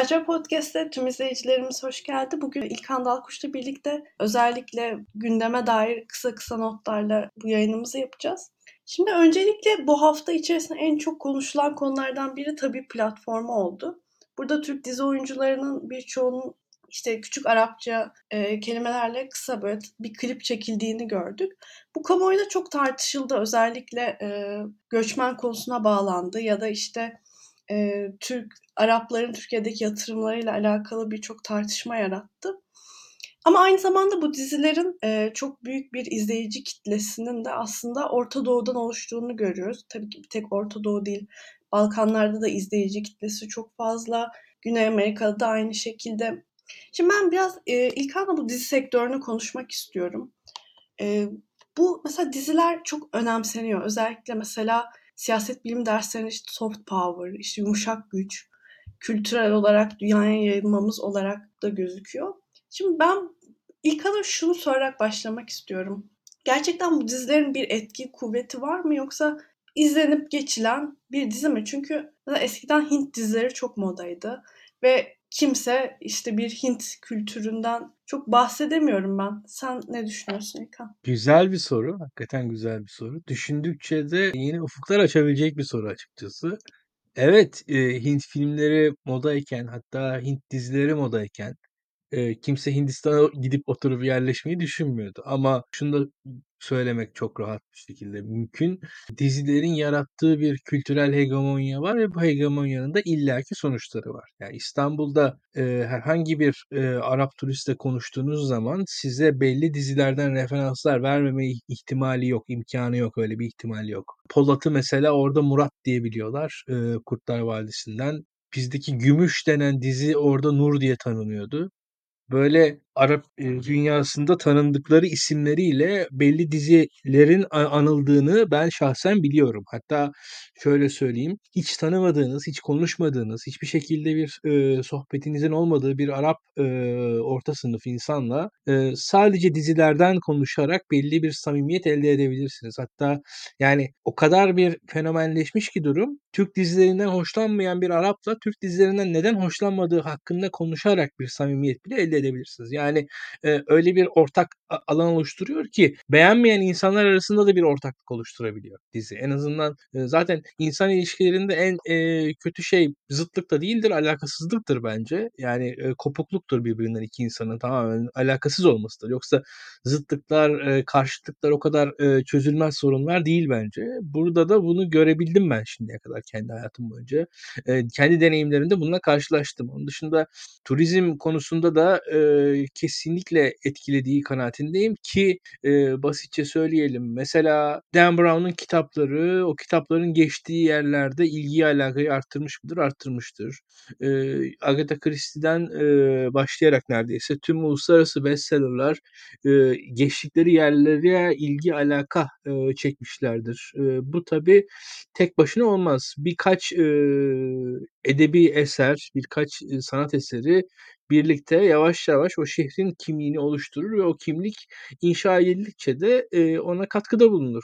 Çerçeve Podcast'te tüm izleyicilerimiz hoş geldi. Bugün İlkan Dalkuş'la birlikte özellikle gündeme dair kısa notlarla bu yayınımızı yapacağız. Şimdi öncelikle bu hafta içerisinde en çok konuşulan konulardan biri tabii platformu oldu. Burada Türk dizi oyuncularının birçoğunun küçük Arapça kelimelerle kısa böyle bir klip çekildiğini gördük. Bu kamuoyunda çok tartışıldı. Özellikle göçmen konusuna bağlandı ya da Arapların Türkiye'deki yatırımlarıyla alakalı birçok tartışma yarattı. Ama aynı zamanda bu dizilerin çok büyük bir izleyici kitlesinin de aslında Orta Doğu'dan oluştuğunu görüyoruz. Tabii ki bir tek Orta Doğu değil, Balkanlarda da izleyici kitlesi çok fazla, Güney Amerika'da da aynı şekilde. Şimdi ben biraz İlkan'la bu dizi sektörünü konuşmak istiyorum. Bu mesela diziler çok önemseniyor. Özellikle mesela siyaset bilim derslerinde soft power, yumuşak güç, kültürel olarak dünyaya yayılmamız olarak da gözüküyor. Şimdi ben İlkan'a şunu sorarak başlamak istiyorum. Gerçekten bu dizilerin bir etki, kuvveti var mı yoksa izlenip geçilen bir dizi mi? Çünkü eskiden Hint dizileri çok modaydı ve kimse bir Hint kültüründen çok bahsedemiyorum ben. Sen ne düşünüyorsun İlkan? Güzel bir soru. Hakikaten güzel bir soru. Düşündükçe de yeni ufuklar açabilecek bir soru açıkçası. Evet, Hint filmleri modayken hatta Hint dizileri modayken kimse Hindistan'a gidip oturup yerleşmeyi düşünmüyordu. Ama şunu da söylemek çok rahat bir şekilde mümkün. Dizilerin yarattığı bir kültürel hegemonya var ve bu hegemonyanın da illaki sonuçları var. Yani İstanbul'da herhangi bir Arap turistle konuştuğunuz zaman size belli dizilerden referanslar vermeme ihtimali yok, imkanı yok, öyle bir ihtimali yok. Polat'ı mesela orada Murat diyebiliyorlar Kurtlar Vadisi'nden. Bizdeki Gümüş denen dizi orada Nur diye tanınıyordu. Böyle Arap dünyasında tanındıkları isimleriyle belli dizilerin anıldığını ben şahsen biliyorum. Hatta şöyle söyleyeyim, hiç tanımadığınız, hiç konuşmadığınız, hiçbir şekilde bir sohbetinizin olmadığı bir Arap orta sınıf insanla sadece dizilerden konuşarak belli bir samimiyet elde edebilirsiniz. Hatta yani o kadar bir fenomenleşmiş ki durum, Türk dizilerinden hoşlanmayan bir Arap'la Türk dizilerinden neden hoşlanmadığı hakkında konuşarak bir samimiyet bile elde edebilirsiniz. Yani öyle bir ortak alan oluşturuyor ki beğenmeyen insanlar arasında da bir ortaklık oluşturabiliyor dizi. En azından zaten insan ilişkilerinde en kötü şey zıtlık da değildir, alakasızlıktır bence. Yani kopukluktur birbirinden iki insanın tamamen alakasız olmasıdır. Yoksa zıtlıklar, karşıtlıklar o kadar çözülmez sorunlar değil bence. Burada da bunu görebildim ben şimdiye kadar kendi hayatım boyunca. Kendi deneyimlerimde bununla karşılaştım. Onun dışında turizm konusunda da kesinlikle etkilediği kanaatindeyim ki basitçe söyleyelim. Mesela Dan Brown'un kitapları, o kitapların geçtiği yerlerde ilgiyi, alakayı arttırmış mıdır? Arttırmıştır. Agatha Christie'den başlayarak neredeyse tüm uluslararası bestsellerler geçtikleri yerlere ilgi, alaka çekmişlerdir. Bu tabii tek başına olmaz. Birkaç edebi eser, birkaç sanat eseri birlikte yavaş yavaş o şehrin kimliğini oluşturur ve o kimlik inşa edildikçe de ona katkıda bulunur.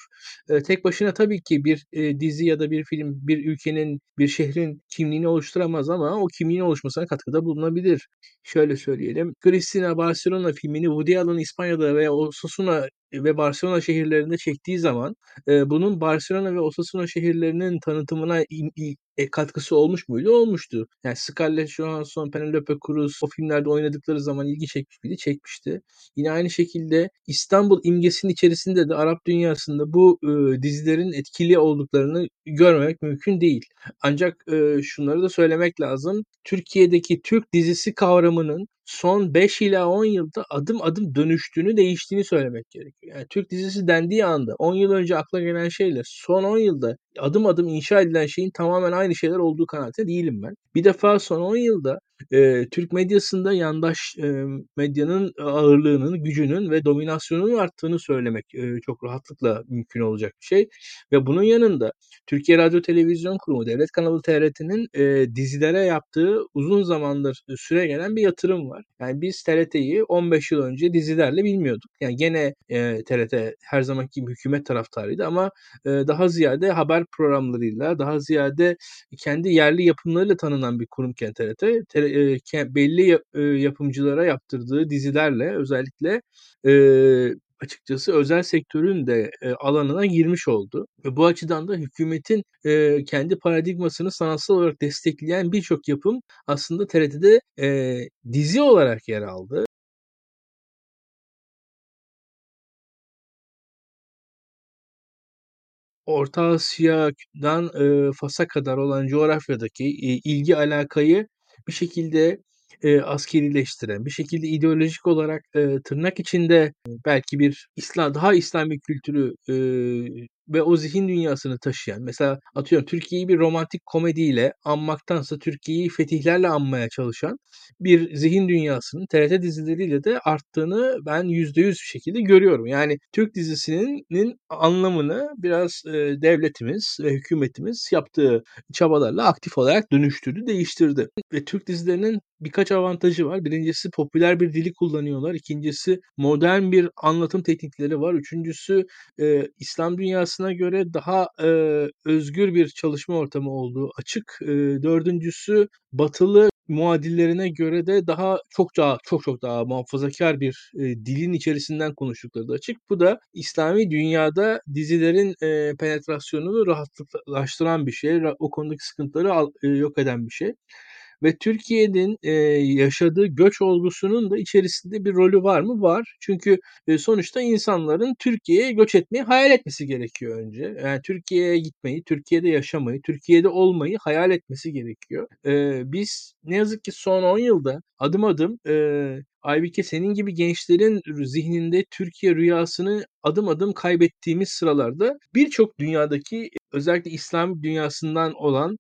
Tek başına tabii ki bir dizi ya da bir film bir ülkenin, bir şehrin kimliğini oluşturamaz ama o kimliğin oluşmasına katkıda bulunabilir. Şöyle söyleyelim, Christina Barcelona filmini Woody Allen İspanya'da ve Osasuna ve Barcelona şehirlerinde çektiği zaman bunun Barcelona ve Osasuna şehirlerinin tanıtımına katkısı olmuş muydu? Olmuştu. Yani Scarlett Johansson, Penelope Cruz o filmlerde oynadıkları zaman ilgi çekmiş miydi? Çekmişti. Yine aynı şekilde İstanbul imgesinin içerisinde de Arap dünyasında bu dizilerin etkili olduklarını görmemek mümkün değil. Ancak şunları da söylemek lazım. Türkiye'deki Türk dizisi kavramının son 5 ila 10 yılda adım adım dönüştüğünü, değiştiğini söylemek gerekiyor. Yani Türk dizisi dendiği anda 10 yıl önce akla gelen şeyle son 10 yılda adım adım inşa edilen şeyin tamamen aynı şeyler olduğu kanaatinde değilim ben. Bir defa son 10 yılda Türk medyasında yandaş medyanın ağırlığının, gücünün ve dominasyonunun arttığını söylemek çok rahatlıkla mümkün olacak bir şey. Ve bunun yanında Türkiye Radyo Televizyon Kurumu, devlet kanalı TRT'nin dizilere yaptığı uzun zamandır süregelen bir yatırım var. Yani biz TRT'yi 15 yıl önce dizilerle bilmiyorduk. Yani gene TRT her zamanki gibi hükümet taraftarıydı ama daha ziyade haber programlarıyla, daha ziyade kendi yerli yapımlarıyla tanınan bir kurumken TRT belli yapımcılara yaptırdığı dizilerle özellikle açıkçası özel sektörün de alanına girmiş oldu. Ve bu açıdan da hükümetin kendi paradigmasını sanatsal olarak destekleyen birçok yapım aslında TRT'de dizi olarak yer aldı. Orta Asya'dan Fas'a kadar olan coğrafyadaki ilgi alakayı bir şekilde askerileştiren, bir şekilde ideolojik olarak tırnak içinde belki bir daha İslami kültürü ve o zihin dünyasını taşıyan, mesela atıyorum Türkiye'yi bir romantik komediyle anmaktansa Türkiye'yi fetihlerle anmaya çalışan bir zihin dünyasının TRT dizileriyle de arttığını ben %100 bir şekilde görüyorum. Yani Türk dizisinin anlamını biraz devletimiz ve hükümetimiz yaptığı çabalarla aktif olarak dönüştürdü, değiştirdi. Ve Türk dizilerinin birkaç avantajı var. Birincisi popüler bir dili kullanıyorlar. İkincisi modern bir anlatım teknikleri var. Üçüncüsü İslam dünyasına göre daha özgür bir çalışma ortamı olduğu açık. Dördüncüsü batılı muadillerine göre de daha çok daha muhafazakar bir dilin içerisinden konuştukları da açık. Bu da İslami dünyada dizilerin penetrasyonunu rahatlaştıran bir şey. O konudaki sıkıntıları yok eden bir şey. Ve Türkiye'nin yaşadığı göç olgusunun da içerisinde bir rolü var mı? Var. Çünkü sonuçta insanların Türkiye'ye göç etmeyi hayal etmesi gerekiyor önce. Yani Türkiye'ye gitmeyi, Türkiye'de yaşamayı, Türkiye'de olmayı hayal etmesi gerekiyor. Biz ne yazık ki son 10 yılda adım adım Aybike senin gibi gençlerin zihninde Türkiye rüyasını adım adım kaybettiğimiz sıralarda birçok dünyadaki özellikle İslam dünyasından olan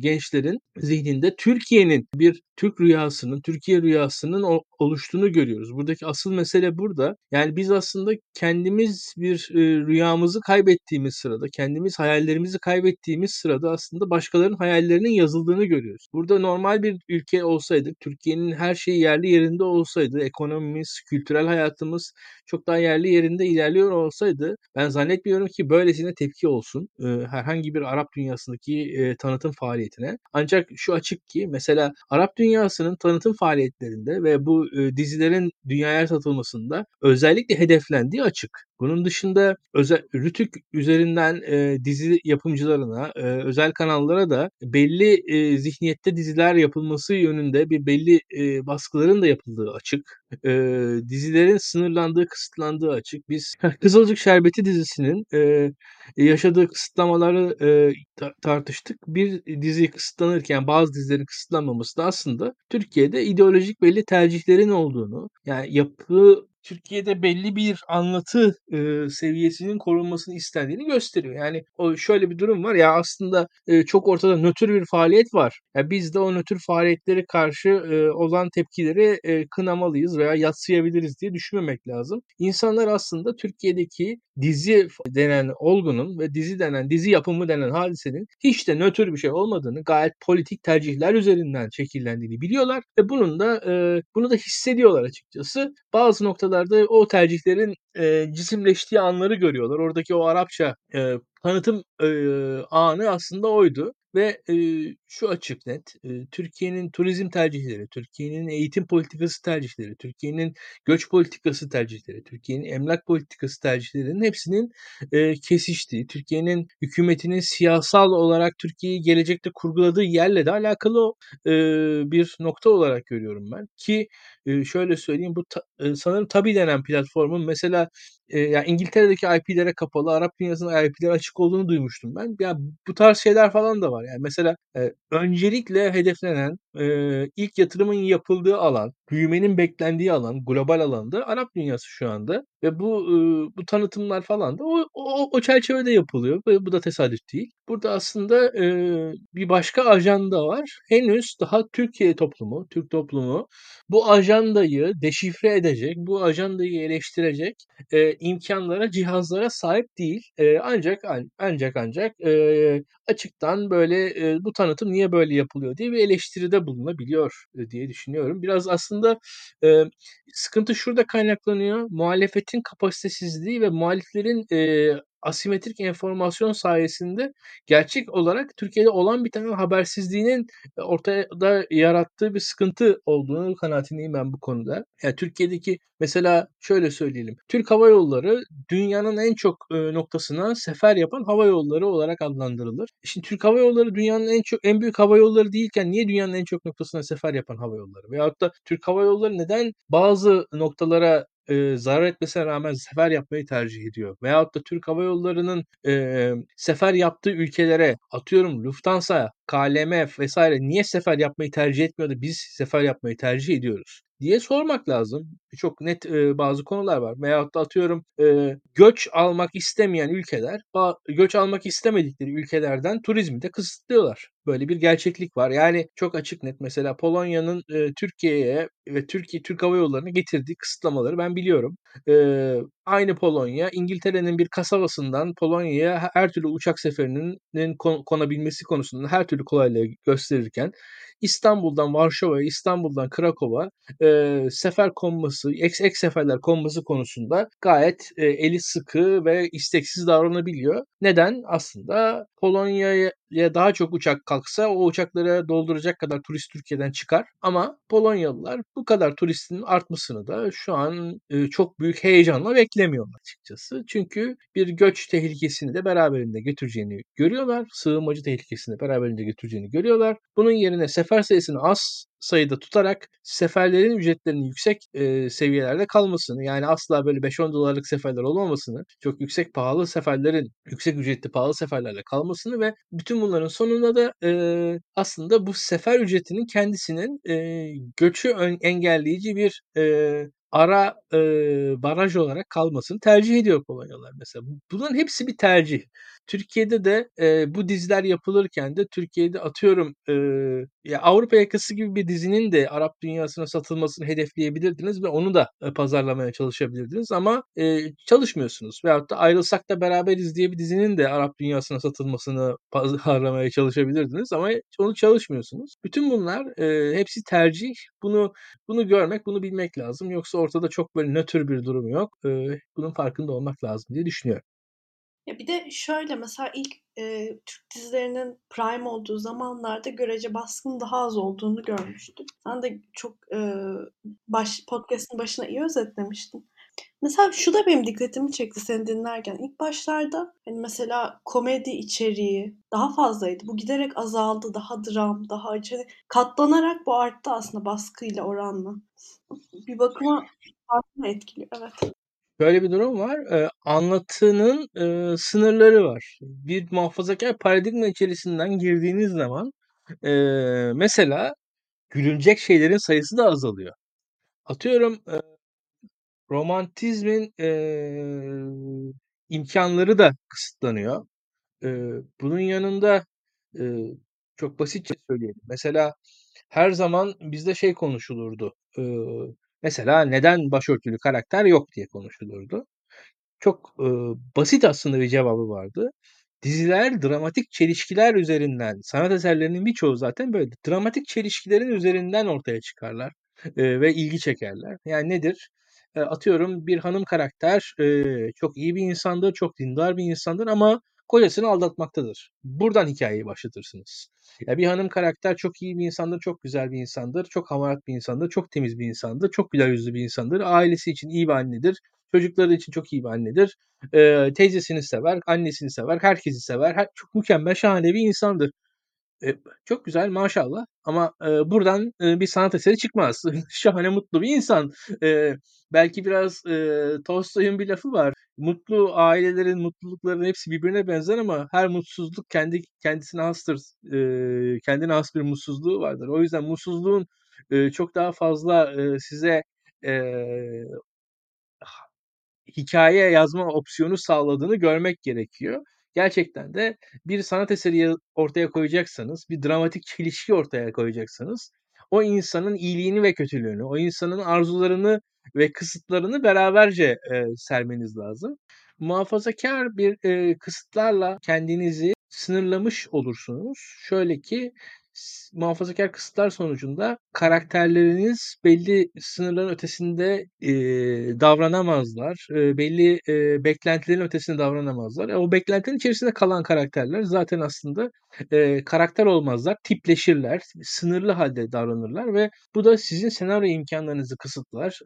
gençlerin zihninde Türkiye'nin bir Türkiye rüyasının oluştuğunu görüyoruz. Buradaki asıl mesele burada. Yani biz aslında kendimiz bir rüyamızı kaybettiğimiz sırada, kendimiz hayallerimizi kaybettiğimiz sırada aslında başkalarının hayallerinin yazıldığını görüyoruz. Burada normal bir ülke olsaydık, Türkiye'nin her şeyi yerli yerinde olsaydı, ekonomimiz, kültürel hayatımız çok daha yerli yerinde ilerliyor olsaydı, ben zannetmiyorum ki böylesine tepki olsun herhangi bir Arap dünyasındaki tanıtım faaliyetine. Ancak şu açık ki mesela Arap dünyasının tanıtım faaliyetlerinde ve bu dizilerin dünyaya satılmasında özellikle hedeflendiği açık. Bunun dışında RTÜK üzerinden dizi yapımcılarına, özel kanallara da belli zihniyette diziler yapılması yönünde bir belli baskıların da yapıldığı açık. Dizilerin sınırlandığı, kısıtlandığı açık. Biz Kızılcık Şerbeti dizisinin yaşadığı kısıtlamaları tartıştık. Bir dizi kısıtlanırken bazı dizilerin kısıtlanmaması da aslında Türkiye'de ideolojik belli tercihlerin olduğunu, yani Türkiye'de belli bir anlatı seviyesinin korunmasını istendiğini gösteriyor. Yani o şöyle bir durum var ya aslında çok ortada nötr bir faaliyet var. Ya biz de o nötr faaliyetlere karşı olan tepkileri kınamalıyız veya yadsıyabiliriz diye düşünmemek lazım. İnsanlar aslında Türkiye'deki dizi denen olgunun ve dizi yapımı denen hadisenin hiç de nötr bir şey olmadığını, gayet politik tercihler üzerinden şekillendiğini biliyorlar ve bunu da hissediyorlar açıkçası. Bazı noktalarda o tercihlerin cisimleştiği anları görüyorlar. Oradaki o Arapça tanıtım anı aslında oydu. Ve şu açık net, Türkiye'nin turizm tercihleri, Türkiye'nin eğitim politikası tercihleri, Türkiye'nin göç politikası tercihleri, Türkiye'nin emlak politikası tercihlerinin hepsinin kesiştiği, Türkiye'nin hükümetinin siyasal olarak Türkiye'yi gelecekte kurguladığı yerle de alakalı bir nokta olarak görüyorum ben. Ki şöyle söyleyeyim, bu sanırım TABI denen platformun mesela yani İngiltere'deki IP'lere kapalı, Arap dünyasının IP'lere açık olduğunu duymuştum ben. Yani bu tarz şeyler falan da var. Yani mesela öncelikle hedeflenen ilk yatırımın yapıldığı alan, büyümenin beklendiği alan, global alanda Arap dünyası şu anda ve bu tanıtımlar falan da o çerçevede yapılıyor. Bu da tesadüf değil. Burada aslında bir başka ajanda var. Henüz daha Türk toplumu bu ajandayı deşifre edecek, bu ajandayı eleştirecek imkanlara, cihazlara sahip değil. Ancak açıktan böyle bu tanıtım niye böyle yapılıyor diye bir eleştiride bulunabiliyor diye düşünüyorum. Biraz aslında sıkıntı şurada kaynaklanıyor. Muhalefetin kapasitesizliği ve muhaliflerin asimetrik enformasyon sayesinde gerçek olarak Türkiye'de olan bir tane habersizliğinin ortada yarattığı bir sıkıntı olduğunu kanaatindeyim ben bu konuda. Yani Türkiye'deki mesela şöyle söyleyelim. Türk Hava Yolları dünyanın en çok noktasına sefer yapan hava yolları olarak adlandırılır. Şimdi Türk Hava Yolları dünyanın en büyük hava yolları değilken niye dünyanın en çok noktasına sefer yapan hava yolları? Veyahut da Türk Hava Yolları neden bazı noktalara zarar etmesine rağmen sefer yapmayı tercih ediyor? Veyahut da Türk Hava Yolları'nın sefer yaptığı ülkelere, atıyorum Lufthansa, KLM vesaire niye sefer yapmayı tercih etmiyordu? Biz sefer yapmayı tercih ediyoruz diye sormak lazım. Çok net bazı konular var. Veyahut da atıyorum göç almak istemeyen ülkeler, göç almak istemedikleri ülkelerden turizmi de kısıtlıyorlar. Böyle bir gerçeklik var. Yani çok açık net mesela Polonya'nın Türkiye'ye ve Türk Hava Yolları'na getirdiği kısıtlamaları ben biliyorum. Aynı Polonya, İngiltere'nin bir kasabasından Polonya'ya her türlü uçak seferinin konabilmesi konusunda her türlü kolaylığı gösterirken İstanbul'dan Varşova'ya, İstanbul'dan Krakow'a sefer konması, ek seferler konması konusunda gayet eli sıkı ve isteksiz davranabiliyor. Neden? Aslında Polonya'ya daha çok uçak kalksa o uçakları dolduracak kadar turist Türkiye'den çıkar. Ama Polonyalılar bu kadar turistin artmasını da şu an çok büyük heyecanla beklemiyorlar açıkçası. Çünkü bir göç tehlikesini de beraberinde götüreceğini görüyorlar. Sığınmacı tehlikesini de beraberinde götüreceğini görüyorlar. Bunun yerine sefer sayısını az sayıda tutarak seferlerin ücretlerinin yüksek seviyelerde kalmasını, yani asla böyle 5-10 dolarlık seferler olmamasını, çok yüksek pahalı seferlerin yüksek ücretli pahalı seferlerle kalmasını ve bütün bunların sonunda da aslında bu sefer ücretinin kendisinin göçü engelleyici bir ara baraj olarak kalmasını tercih ediyor Polonyalılar mesela. Bunların hepsi bir tercih. Türkiye'de de bu diziler yapılırken de Türkiye'de atıyorum ya Avrupa Yakası gibi bir dizinin de Arap dünyasına satılmasını hedefleyebilirdiniz ve onu da pazarlamaya çalışabilirdiniz ama çalışmıyorsunuz. Veyahut da Ayrılsak da Beraberiz diye bir dizinin de Arap dünyasına satılmasını pazarlamaya çalışabilirdiniz ama onu çalışmıyorsunuz. Bütün bunlar hepsi tercih. Bunu görmek, bunu bilmek lazım. Yoksa ortada çok böyle nötr bir durum yok. Bunun farkında olmak lazım diye düşünüyorum. Ya bir de şöyle mesela ilk Türk dizilerinin prime olduğu zamanlarda görece baskın daha az olduğunu görmüştüm. Sen de çok podcast'ın başına iyi özetlemiştin. Mesela şu da benim dikkatimi çekti seni dinlerken. İlk başlarda hani mesela komedi içeriği daha fazlaydı. Bu giderek azaldı. Daha dram, daha acı. Katlanarak bu arttı aslında baskıyla oranla. Bir bakıma farklı etkiliyor. Evet. Böyle bir durum var. Anlatının sınırları var. Bir muhafazakar paradigma içerisinden girdiğiniz zaman mesela gülünecek şeylerin sayısı da azalıyor. Atıyorum romantizmin imkanları da kısıtlanıyor. Bunun yanında çok basitçe söyleyelim. Mesela her zaman bizde şey konuşulurdu. Mesela neden başörtülü karakter yok diye konuşulurdu. Çok basit aslında bir cevabı vardı. Diziler dramatik çelişkiler üzerinden, sanat eserlerinin birçoğu zaten böyle dramatik çelişkilerin üzerinden ortaya çıkarlar ve ilgi çekerler. Yani nedir? Atıyorum bir hanım karakter çok iyi bir insandır, çok dindar bir insandır ama kocasını aldatmaktadır. Buradan hikayeyi başlatırsınız. Ya bir hanım karakter çok iyi bir insandır, çok güzel bir insandır, çok hamarat bir insandır, çok temiz bir insandır, çok güler yüzlü bir insandır, ailesi için iyi bir annedir, çocukları için çok iyi bir annedir, teyzesini sever, annesini sever, herkesi sever, çok mükemmel, şahane bir insandır. Çok güzel maşallah ama buradan bir sanat eseri çıkmaz. Şahane mutlu bir insan. Belki biraz Tolstoy'un bir lafı var. Mutlu ailelerin mutluluklarının hepsi birbirine benzer ama her mutsuzluk kendisine hastır. Kendine has bir mutsuzluğu vardır. O yüzden mutsuzluğun çok daha fazla size hikaye yazma opsiyonu sağladığını görmek gerekiyor. Gerçekten de bir sanat eseri ortaya koyacaksanız, bir dramatik çelişki ortaya koyacaksanız, o insanın iyiliğini ve kötülüğünü, o insanın arzularını ve kısıtlarını beraberce sermeniz lazım. Muhafazakar bir kısıtlarla kendinizi sınırlamış olursunuz. Şöyle ki muhafazakar kısıtlar sonucunda karakterleriniz belli sınırların ötesinde davranamazlar. Belli beklentilerin ötesinde davranamazlar. O beklentilerin içerisinde kalan karakterler zaten aslında karakter olmazlar. Tipleşirler. Sınırlı halde davranırlar ve bu da sizin senaryo imkanlarınızı kısıtlar.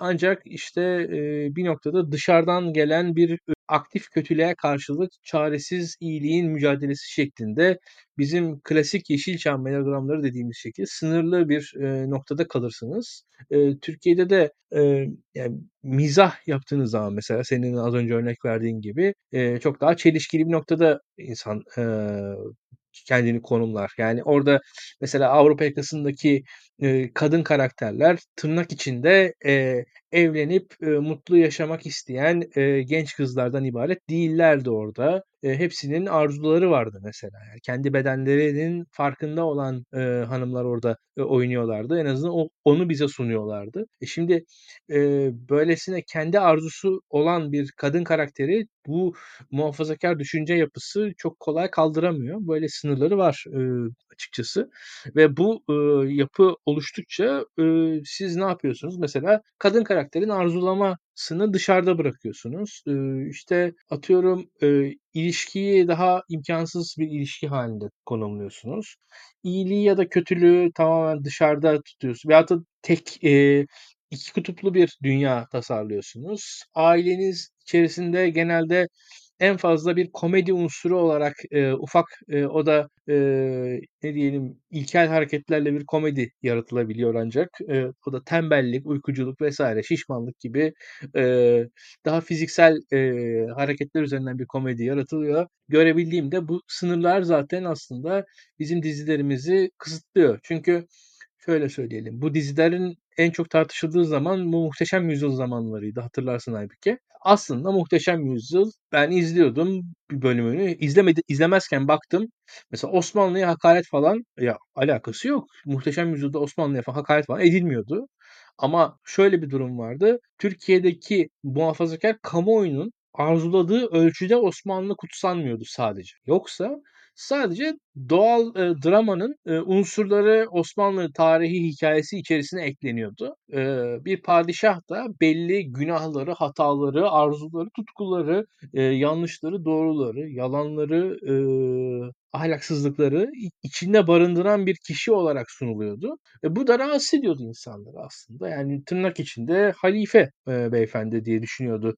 Ancak işte bir noktada dışarıdan gelen bir aktif kötülüğe karşılık çaresiz iyiliğin mücadelesi şeklinde bizim klasik Yeşilçam melodramları dediğimiz şekilde sınırlı bir noktada kalırsınız. Türkiye'de de yani mizah yaptığınız zaman mesela senin az önce örnek verdiğin gibi çok daha çelişkili bir noktada insan kendini konumlar. Yani orada mesela Avrupa yakasındaki kadın karakterler tırnak içinde evlenip mutlu yaşamak isteyen genç kızlardan ibaret değillerdi orada. Hepsinin arzuları vardı mesela. Yani kendi bedenlerinin farkında olan hanımlar orada oynuyorlardı. En azından onu bize sunuyorlardı. Şimdi böylesine kendi arzusu olan bir kadın karakteri bu muhafazakar düşünce yapısı çok kolay kaldıramıyor. Böyle sınırları var açıkçası. Ve bu yapı oluştukça siz ne yapıyorsunuz? Mesela kadın karakterin arzulamasını dışarıda bırakıyorsunuz. İşte atıyorum ilişkiyi daha imkansız bir ilişki halinde konumluyorsunuz. İyiliği ya da kötülüğü tamamen dışarıda tutuyorsunuz. Veyahut da tek iki kutuplu bir dünya tasarlıyorsunuz. Aileniz içerisinde genelde en fazla bir komedi unsuru olarak ufak o da ne diyelim ilkel hareketlerle bir komedi yaratılabiliyor ancak o da tembellik, uykuculuk vesaire, şişmanlık gibi daha fiziksel hareketler üzerinden bir komedi yaratılıyor. Görebildiğimde bu sınırlar zaten aslında bizim dizilerimizi kısıtlıyor. Çünkü şöyle söyleyelim, bu dizilerin en çok tartışıldığı zaman bu Muhteşem Yüzyıl zamanlarıydı, hatırlarsın halbuki. Aslında Muhteşem Yüzyıl ben izliyordum bir bölümünü. İzlemezken baktım. Mesela Osmanlı'ya hakaret falan ya alakası yok. Muhteşem Yüzyıl'da Osmanlı'ya falan hakaret falan edilmiyordu. Ama şöyle bir durum vardı. Türkiye'deki muhafazakar kamuoyunun arzuladığı ölçüde Osmanlı kutsanmıyordu sadece. Yoksa sadece doğal dramanın unsurları Osmanlı tarihi hikayesi içerisine ekleniyordu. Bir padişah da belli günahları, hataları, arzuları, tutkuları, yanlışları, doğruları, yalanları, ahlaksızlıkları içinde barındıran bir kişi olarak sunuluyordu. Bu da rahatsız ediyordu insanları aslında. Yani tırnak içinde halife beyefendi diye düşünüyordu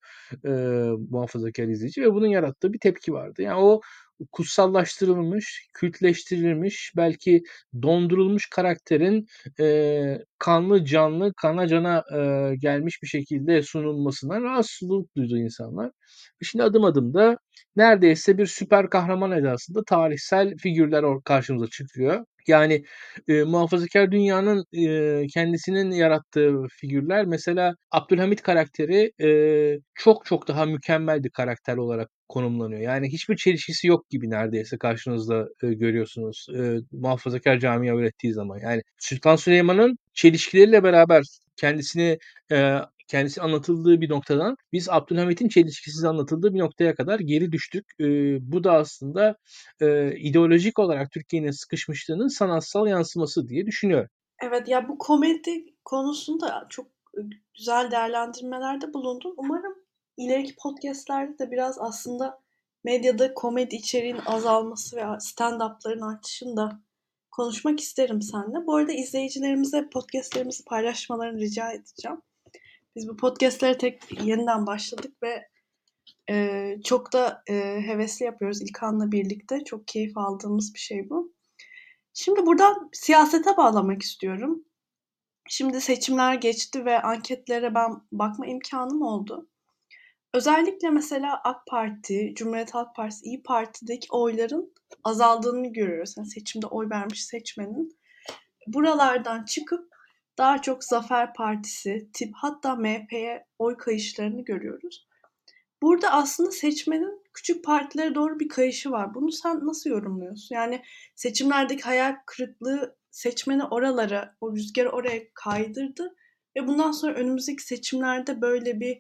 muhafazakar izleyici ve bunun yarattığı bir tepki vardı. Yani o kutsallaştırılmış, kültleştirilmiş, belki dondurulmuş karakterin kanlı canlı, kana cana gelmiş bir şekilde sunulmasından rahatsızlık duydu insanlar. Şimdi adım adım da neredeyse bir süper kahraman edasında tarihsel figürler karşımıza çıkıyor. Yani muhafazakar dünyanın kendisinin yarattığı figürler, mesela Abdülhamit karakteri çok çok daha mükemmel bir karakter olarak konumlanıyor. Yani hiçbir çelişkisi yok gibi neredeyse karşınızda görüyorsunuz muhafazakar camia ürettiği zaman. Yani Sultan Süleyman'ın çelişkileriyle beraber kendisi anlatıldığı bir noktadan biz Abdülhamit'in çelişkisiz anlatıldığı bir noktaya kadar geri düştük. Bu da aslında ideolojik olarak Türkiye'nin sıkışmışlığının sanatsal yansıması diye düşünüyorum. Evet ya, bu komedi konusunda çok güzel değerlendirmelerde bulundun. Umarım ileriki podcastlerde de biraz aslında medyada komedi içeriğin azalması ve stand-up'ların artışını da konuşmak isterim seninle. Bu arada izleyicilerimize podcastlerimizi paylaşmalarını rica edeceğim. Biz bu podcastlere yeniden başladık ve çok da hevesli yapıyoruz İlkan'la birlikte. Çok keyif aldığımız bir şey bu. Şimdi buradan siyasete bağlamak istiyorum. Şimdi seçimler geçti ve anketlere ben bakma imkanım oldu. Özellikle mesela AK Parti, Cumhuriyet Halk Partisi, İyi Parti'deki oyların azaldığını görüyoruz. Yani seçimde oy vermiş seçmenin. Buralardan çıkıp daha çok Zafer Partisi, TİP, hatta MHP'ye oy kayışlarını görüyoruz. Burada aslında seçmenin küçük partilere doğru bir kayışı var. Bunu sen nasıl yorumluyorsun? Yani seçimlerdeki hayal kırıklığı seçmeni oralara, o rüzgarı oraya kaydırdı ve bundan sonra önümüzdeki seçimlerde böyle bir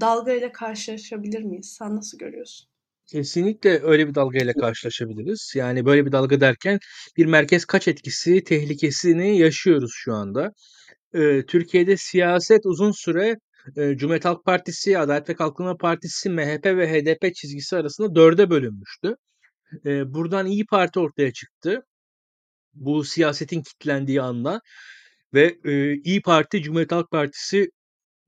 dalgayla karşılaşabilir miyiz? Sen nasıl görüyorsun? Kesinlikle öyle bir dalgayla karşılaşabiliriz. Yani böyle bir dalga derken bir merkez kaç etkisi tehlikesini yaşıyoruz şu anda. Türkiye'de siyaset uzun süre Cumhuriyet Halk Partisi, Adalet ve Kalkınma Partisi, MHP ve HDP çizgisi arasında dörde bölünmüştü. Buradan İyi Parti ortaya çıktı. Bu siyasetin kitlendiği anda ve İyi Parti, Cumhuriyet Halk Partisi,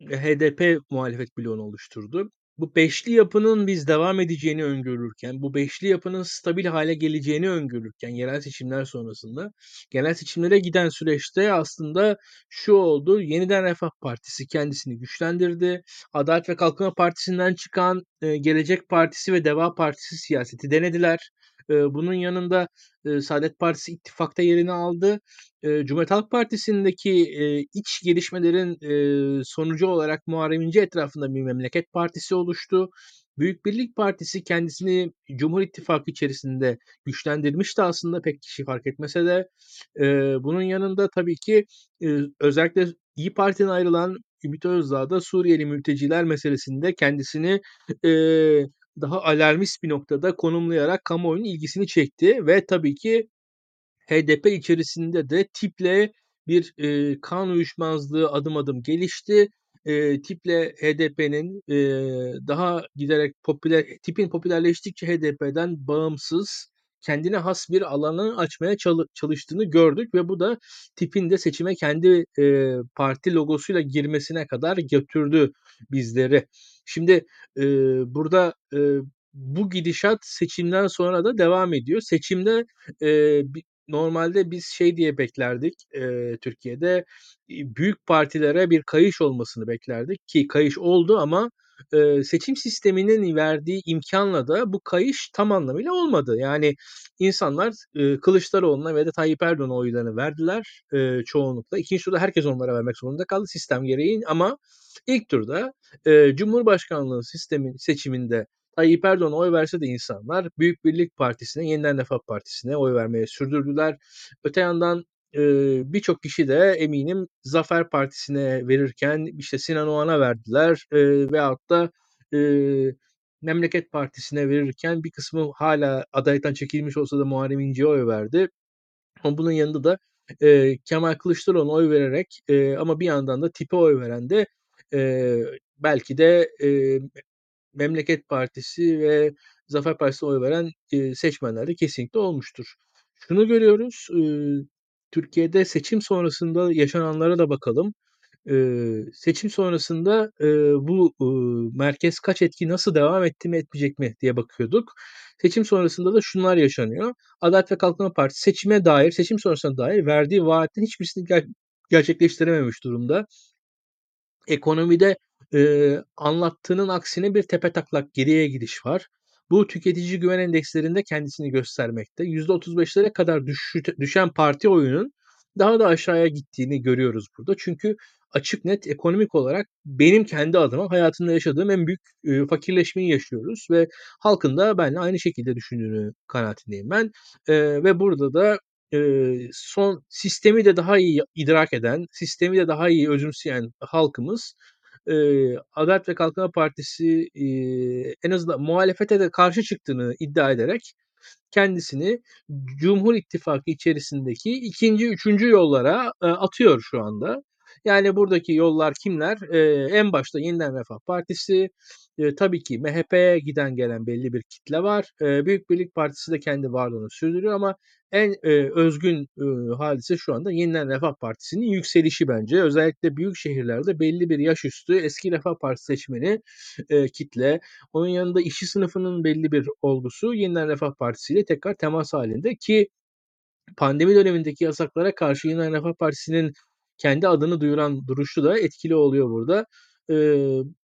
HDP muhalefet bloğunu oluşturdu. Bu beşli yapının biz devam edeceğini öngörürken, bu beşli yapının stabil hale geleceğini öngörürken yerel seçimler sonrasında, genel seçimlere giden süreçte aslında şu oldu: Yeniden Refah Partisi kendisini güçlendirdi. Adalet ve Kalkınma Partisi'nden çıkan Gelecek Partisi ve Deva Partisi siyaseti denediler. Bunun yanında Saadet Partisi ittifakta yerini aldı. Cumhuriyet Halk Partisi'ndeki iç gelişmelerin sonucu olarak Muharrem İnce etrafında bir memleket partisi oluştu. Büyük Birlik Partisi kendisini Cumhur İttifakı içerisinde güçlendirmişti aslında, pek kişi fark etmese de. Bunun yanında tabii ki özellikle İyi Parti'den ayrılan Ümit Özdağ da Suriyeli mülteciler meselesinde kendisini daha alarmist bir noktada konumlayarak kamuoyunun ilgisini çekti ve tabii ki HDP içerisinde de TİP'le bir kan uyuşmazlığı adım adım gelişti. TİP'le HDP'nin daha giderek TİP'in popülerleştikçe HDP'den bağımsız, kendine has bir alanı açmaya çalıştığını gördük ve bu da TİP'in de seçime kendi parti logosuyla girmesine kadar götürdü bizleri. Şimdi burada bu gidişat seçimden sonra da devam ediyor. Seçimde normalde biz şey diye beklerdik, Türkiye'de büyük partilere bir kayış olmasını beklerdik ki kayış oldu ama seçim sisteminin verdiği imkanla da bu kayış tam anlamıyla olmadı. Yani insanlar Kılıçdaroğlu'na ve de Tayyip Erdoğan'a oylarını verdiler çoğunlukla. İkinci turda herkes onlara vermek zorunda kaldı sistem gereği ama ilk turda Cumhurbaşkanlığı seçiminde Tayyip Erdoğan'a oy verse de insanlar Büyük Birlik Partisi'ne, Yeniden Refah Partisi'ne oy vermeye sürdürdüler. Öte yandan birçok kişi de eminim Zafer Partisi'ne verirken işte Sinan Oğan'a verdiler veyahut da Memleket Partisi'ne verirken bir kısmı hala adaylıktan çekilmiş olsa da Muharrem İnce'ye oy verdi. Ama bunun yanında da Kemal Kılıçdaroğlu'na oy vererek ama bir yandan da TİP'e oy veren de belki de Memleket Partisi ve Zafer Partisi'ne oy veren seçmenler de kesinlikle olmuştur. Şunu görüyoruz, Türkiye'de seçim sonrasında yaşananlara da bakalım. Seçim sonrasında bu merkez kaç etki nasıl devam etti mi etmeyecek mi diye bakıyorduk. Seçim sonrasında da şunlar yaşanıyor. Adalet ve Kalkınma Partisi seçim sonrasına dair verdiği vaatin hiçbirisini gerçekleştirememiş durumda. Ekonomide anlattığının aksine bir tepetaklak geriye gidiş var. Bu tüketici güven endekslerinde kendisini göstermekte. %35'lere kadar düşen parti oyunun daha da aşağıya gittiğini görüyoruz burada. Çünkü açık net ekonomik olarak benim kendi adıma hayatımda yaşadığım en büyük fakirleşmeyi yaşıyoruz. Ve halkın da benimle aynı şekilde düşündüğünü kanaatindeyim ben. Ve burada da son sistemi de daha iyi idrak eden, sistemi de daha iyi özümseyen halkımız Adalet ve Kalkınma Partisi en azından muhalefete de karşı çıktığını iddia ederek kendisini Cumhur İttifakı içerisindeki ikinci, üçüncü yollara atıyor şu anda. Yani buradaki yollar kimler? En başta Yeniden Refah Partisi, tabii ki MHP'ye giden gelen belli bir kitle var. Büyük Birlik Partisi de kendi varlığını sürdürüyor ama en özgün hadise şu anda Yeniden Refah Partisi'nin yükselişi bence. Özellikle büyük şehirlerde belli bir yaş üstü eski Refah Partisi seçmeni kitle. Onun yanında işçi sınıfının belli bir olgusu Yeniden Refah Partisi ile tekrar temas halinde ki pandemi dönemindeki yasaklara karşı Yeniden Refah Partisi'nin kendi adını duyuran duruşu da etkili oluyor burada.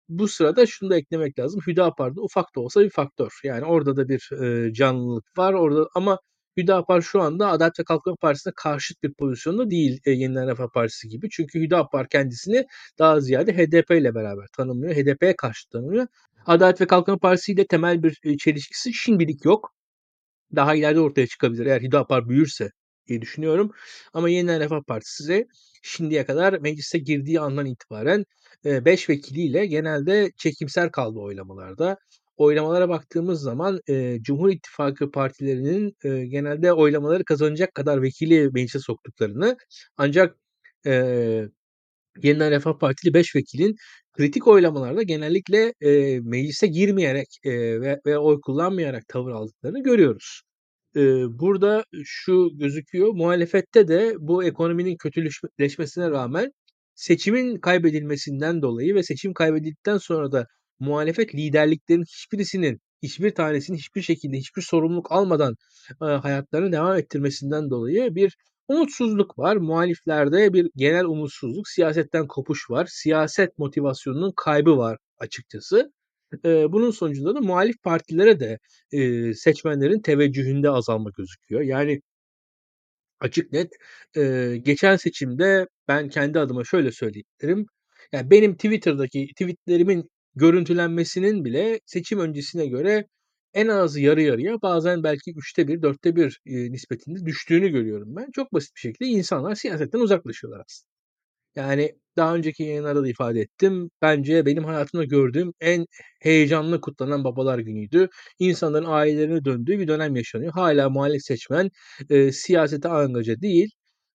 Bu sırada şunu da eklemek lazım. HÜDA PAR'da ufak da olsa bir faktör. Yani orada da bir canlılık var orada ama HÜDA PAR şu anda Adalet ve Kalkınma Partisi'ne karşıt bir pozisyonda değil Yeniden Refah Partisi gibi. Çünkü HÜDA PAR kendisini daha ziyade HDP ile beraber tanımlıyor. HDP'ye karşı tanımlıyor. Adalet ve Kalkınma Partisi ile temel bir çelişkisi şimdilik yok. Daha ileride ortaya çıkabilir eğer HÜDA PAR büyürse diye düşünüyorum. Ama Yeniden Refah Partisi şimdiye kadar meclise girdiği andan itibaren 5 vekiliyle genelde çekimser kaldı oylamalarda. oylamalara baktığımız zaman Cumhur İttifakı partilerinin genelde oylamaları kazanacak kadar vekili meclise soktuklarını, ancak Yeniden Refah Partili 5 vekilin kritik oylamalarda genellikle meclise girmeyerek ve oy kullanmayarak tavır aldıklarını görüyoruz. Burada şu gözüküyor, muhalefette de bu ekonominin kötüleşmesine rağmen seçimin kaybedilmesinden dolayı ve seçim kaybedildikten sonra da muhalefet liderliklerinin hiçbir tanesinin hiçbir şekilde hiçbir sorumluluk almadan hayatlarını devam ettirmesinden dolayı bir umutsuzluk var. Muhaliflerde bir genel umutsuzluk, siyasetten kopuş var. Siyaset motivasyonunun kaybı var açıkçası. Bunun sonucunda da muhalif partilere de seçmenlerin teveccühünde azalma gözüküyor. Yani açık net, geçen seçimde ben kendi adıma şöyle söyleyebilirim. Yani benim Twitter'daki tweetlerimin görüntülenmesinin bile seçim öncesine göre en az yarı yarıya, bazen belki 3'te 1, 4'te 1 nispetinde düştüğünü görüyorum ben. Çok basit bir şekilde insanlar siyasetten uzaklaşıyorlar aslında. Yani daha önceki yayınlarda da ifade ettim. Bence benim hayatımda gördüğüm en heyecanlı kutlanan Babalar Günü'ydü. İnsanların ailelerine döndüğü bir dönem yaşanıyor. Hala muhalif seçmen siyasete angaja değil.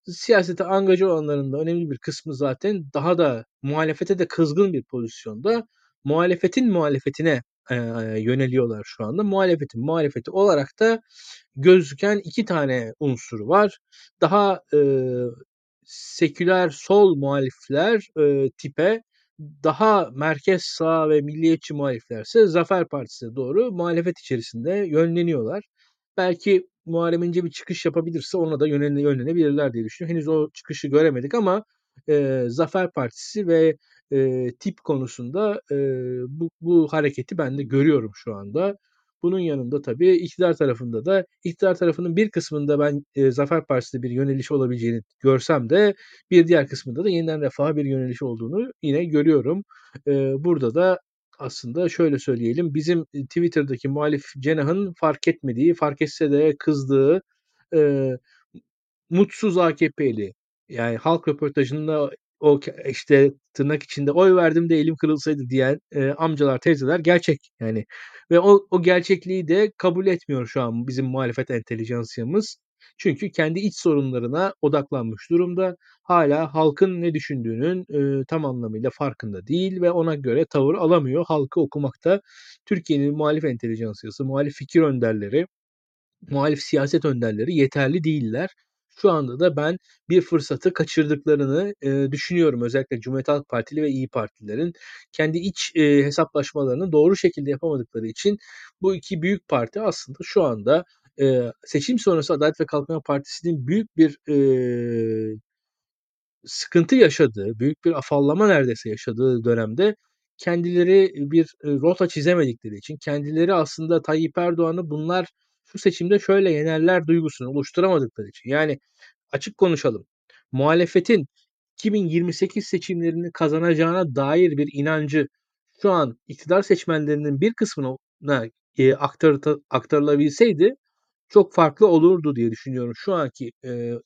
Siyasete angaja olanların da önemli bir kısmı zaten daha da muhalefete de kızgın bir pozisyonda. Muhalefetin muhalefetine yöneliyorlar şu anda. Muhalefetin muhalefeti olarak da gözüken 2 tane unsur var. Daha seküler sol muhalifler TİP'e, daha merkez sağ ve milliyetçi muhaliflerse Zafer Partisi'ne doğru muhalefet içerisinde yönleniyorlar. Belki Muharrem İnce bir çıkış yapabilirse ona da yönlenebilirler diye düşünüyorum. Henüz o çıkışı göremedik ama Zafer Partisi ve TİP konusunda bu hareketi ben de görüyorum şu anda. Bunun yanında tabii iktidar tarafında da, iktidar tarafının bir kısmında ben Zafer Partisi'de bir yöneliş olabileceğini görsem de bir diğer kısmında da Yeniden Refah'a bir yöneliş olduğunu yine görüyorum. Burada da aslında şöyle söyleyelim, bizim Twitter'daki muhalif cenahın fark etmediği, fark etse de kızdığı mutsuz AKP'li, yani halk röportajında o işte tırnak içinde oy verdim de elim kırılsaydı diyen amcalar, teyzeler gerçek yani. Ve o gerçekliği de kabul etmiyor şu an bizim muhalefet entelijansiyamız. Çünkü kendi iç sorunlarına odaklanmış durumda. Hala halkın ne düşündüğünün tam anlamıyla farkında değil ve ona göre tavır alamıyor. Halkı okumakta Türkiye'nin muhalif entelijansiyası, muhalif fikir önderleri, muhalif siyaset önderleri yeterli değiller. Şu anda da ben bir fırsatı kaçırdıklarını düşünüyorum. Özellikle Cumhuriyet Halk Partili ve İyi Partilerin kendi iç hesaplaşmalarını doğru şekilde yapamadıkları için bu iki büyük parti aslında şu anda seçim sonrası Adalet ve Kalkınma Partisi'nin büyük bir sıkıntı yaşadığı, büyük bir afallama neredeyse yaşadığı dönemde kendileri bir rota çizemedikleri için, kendileri aslında Tayyip Erdoğan'ı bunlar şu seçimde şöyle yenerler duygusunu oluşturamadıkları için. Yani açık konuşalım. Muhalefetin 2028 seçimlerini kazanacağına dair bir inancı şu an iktidar seçmenlerinin bir kısmına aktarılabilseydi çok farklı olurdu diye düşünüyorum. Şu anki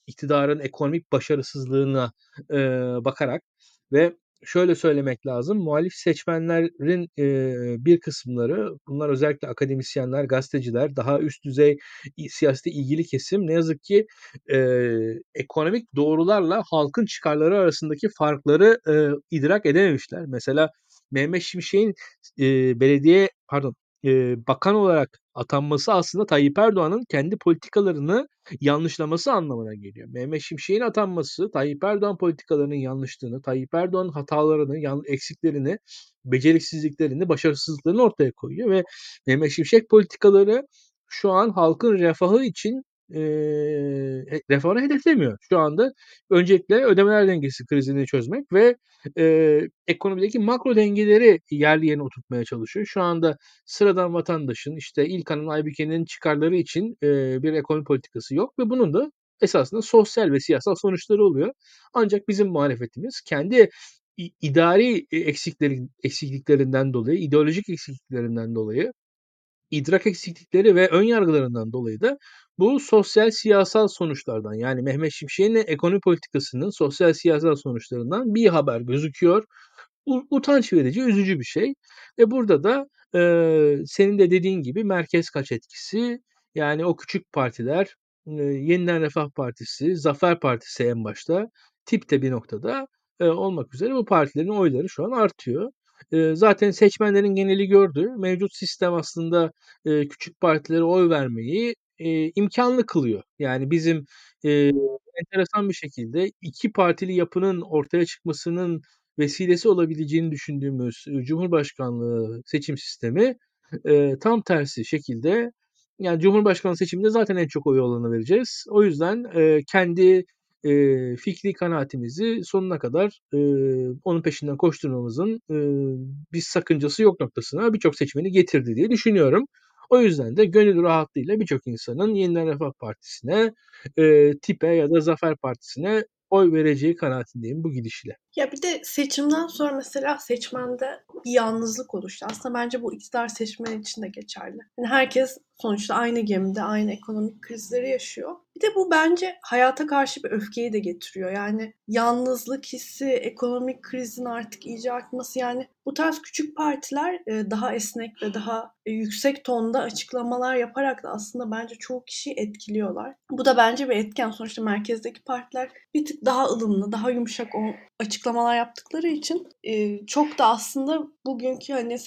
iktidarın ekonomik başarısızlığına bakarak ve şöyle söylemek lazım. Muhalif seçmenlerin bir kısımları, bunlar özellikle akademisyenler, gazeteciler, daha üst düzey siyasete ilgili kesim ne yazık ki ekonomik doğrularla halkın çıkarları arasındaki farkları idrak edememişler. Mesela Mehmet Şimşek'in bakan olarak atanması aslında Tayyip Erdoğan'ın kendi politikalarını yanlışlaması anlamına geliyor. Mehmet Şimşek'in atanması Tayyip Erdoğan politikalarının yanlışlığını, Tayyip Erdoğan'ın hatalarını, eksiklerini, beceriksizliklerini, başarısızlıklarını ortaya koyuyor ve Mehmet Şimşek politikaları şu an halkın refahı için refahını hedeflemiyor. Şu anda öncelikle ödemeler dengesi krizini çözmek ve ekonomideki makro dengeleri yerli yerine oturtmaya çalışıyor. Şu anda sıradan vatandaşın, işte İlkan'ın, Aybüke'nin çıkarları için bir ekonomi politikası yok ve bunun da esasında sosyal ve siyasal sonuçları oluyor. Ancak bizim muhalefetimiz kendi idari eksikliklerinden dolayı, ideolojik eksikliklerinden dolayı, idrak eksiklikleri ve ön yargılarından dolayı da bu sosyal siyasal sonuçlardan, yani Mehmet Şimşek'in ekonomi politikasının sosyal siyasal sonuçlarından bir haber gözüküyor. utanç verici, üzücü bir şey. Ve burada da senin de dediğin gibi merkez kaç etkisi, yani o küçük partiler, Yeniden Refah Partisi, Zafer Partisi en başta, TİP de bir noktada olmak üzere bu partilerin oyları şu an artıyor. Zaten seçmenlerin geneli gördü. Mevcut sistem aslında küçük partilere oy vermeyi imkanlı kılıyor. Yani bizim enteresan bir şekilde iki partili yapının ortaya çıkmasının vesilesi olabileceğini düşündüğümüz Cumhurbaşkanlığı seçim sistemi tam tersi şekilde, yani Cumhurbaşkanlığı seçiminde zaten en çok oy olanı vereceğiz. O yüzden kendi fikri kanaatimizi sonuna kadar onun peşinden koşturmamızın bir sakıncası yok noktasına birçok seçmeni getirdi diye düşünüyorum. O yüzden de gönül rahatlığıyla birçok insanın Yeniden Refah Partisi'ne, TİP'e ya da Zafer Partisi'ne oy vereceği kanaatindeyim bu gidişle. Ya bir de seçimden sonra mesela seçmende bir yalnızlık oluştu. Aslında bence bu iktidar seçmen için de geçerli. Yani herkes sonuçta aynı gemide, aynı ekonomik krizleri yaşıyor. Bir de bu bence hayata karşı bir öfkeyi de getiriyor. Yani yalnızlık hissi, ekonomik krizin artık iyice artması, yani bu tarz küçük partiler daha esnek ve daha yüksek tonda açıklamalar yaparak da aslında bence çoğu kişiyi etkiliyorlar. Bu da bence bir etken. Sonuçta merkezdeki partiler bir tık daha ılımlı, daha yumuşak açıklamalar yaptıkları için çok da aslında bugünkü hani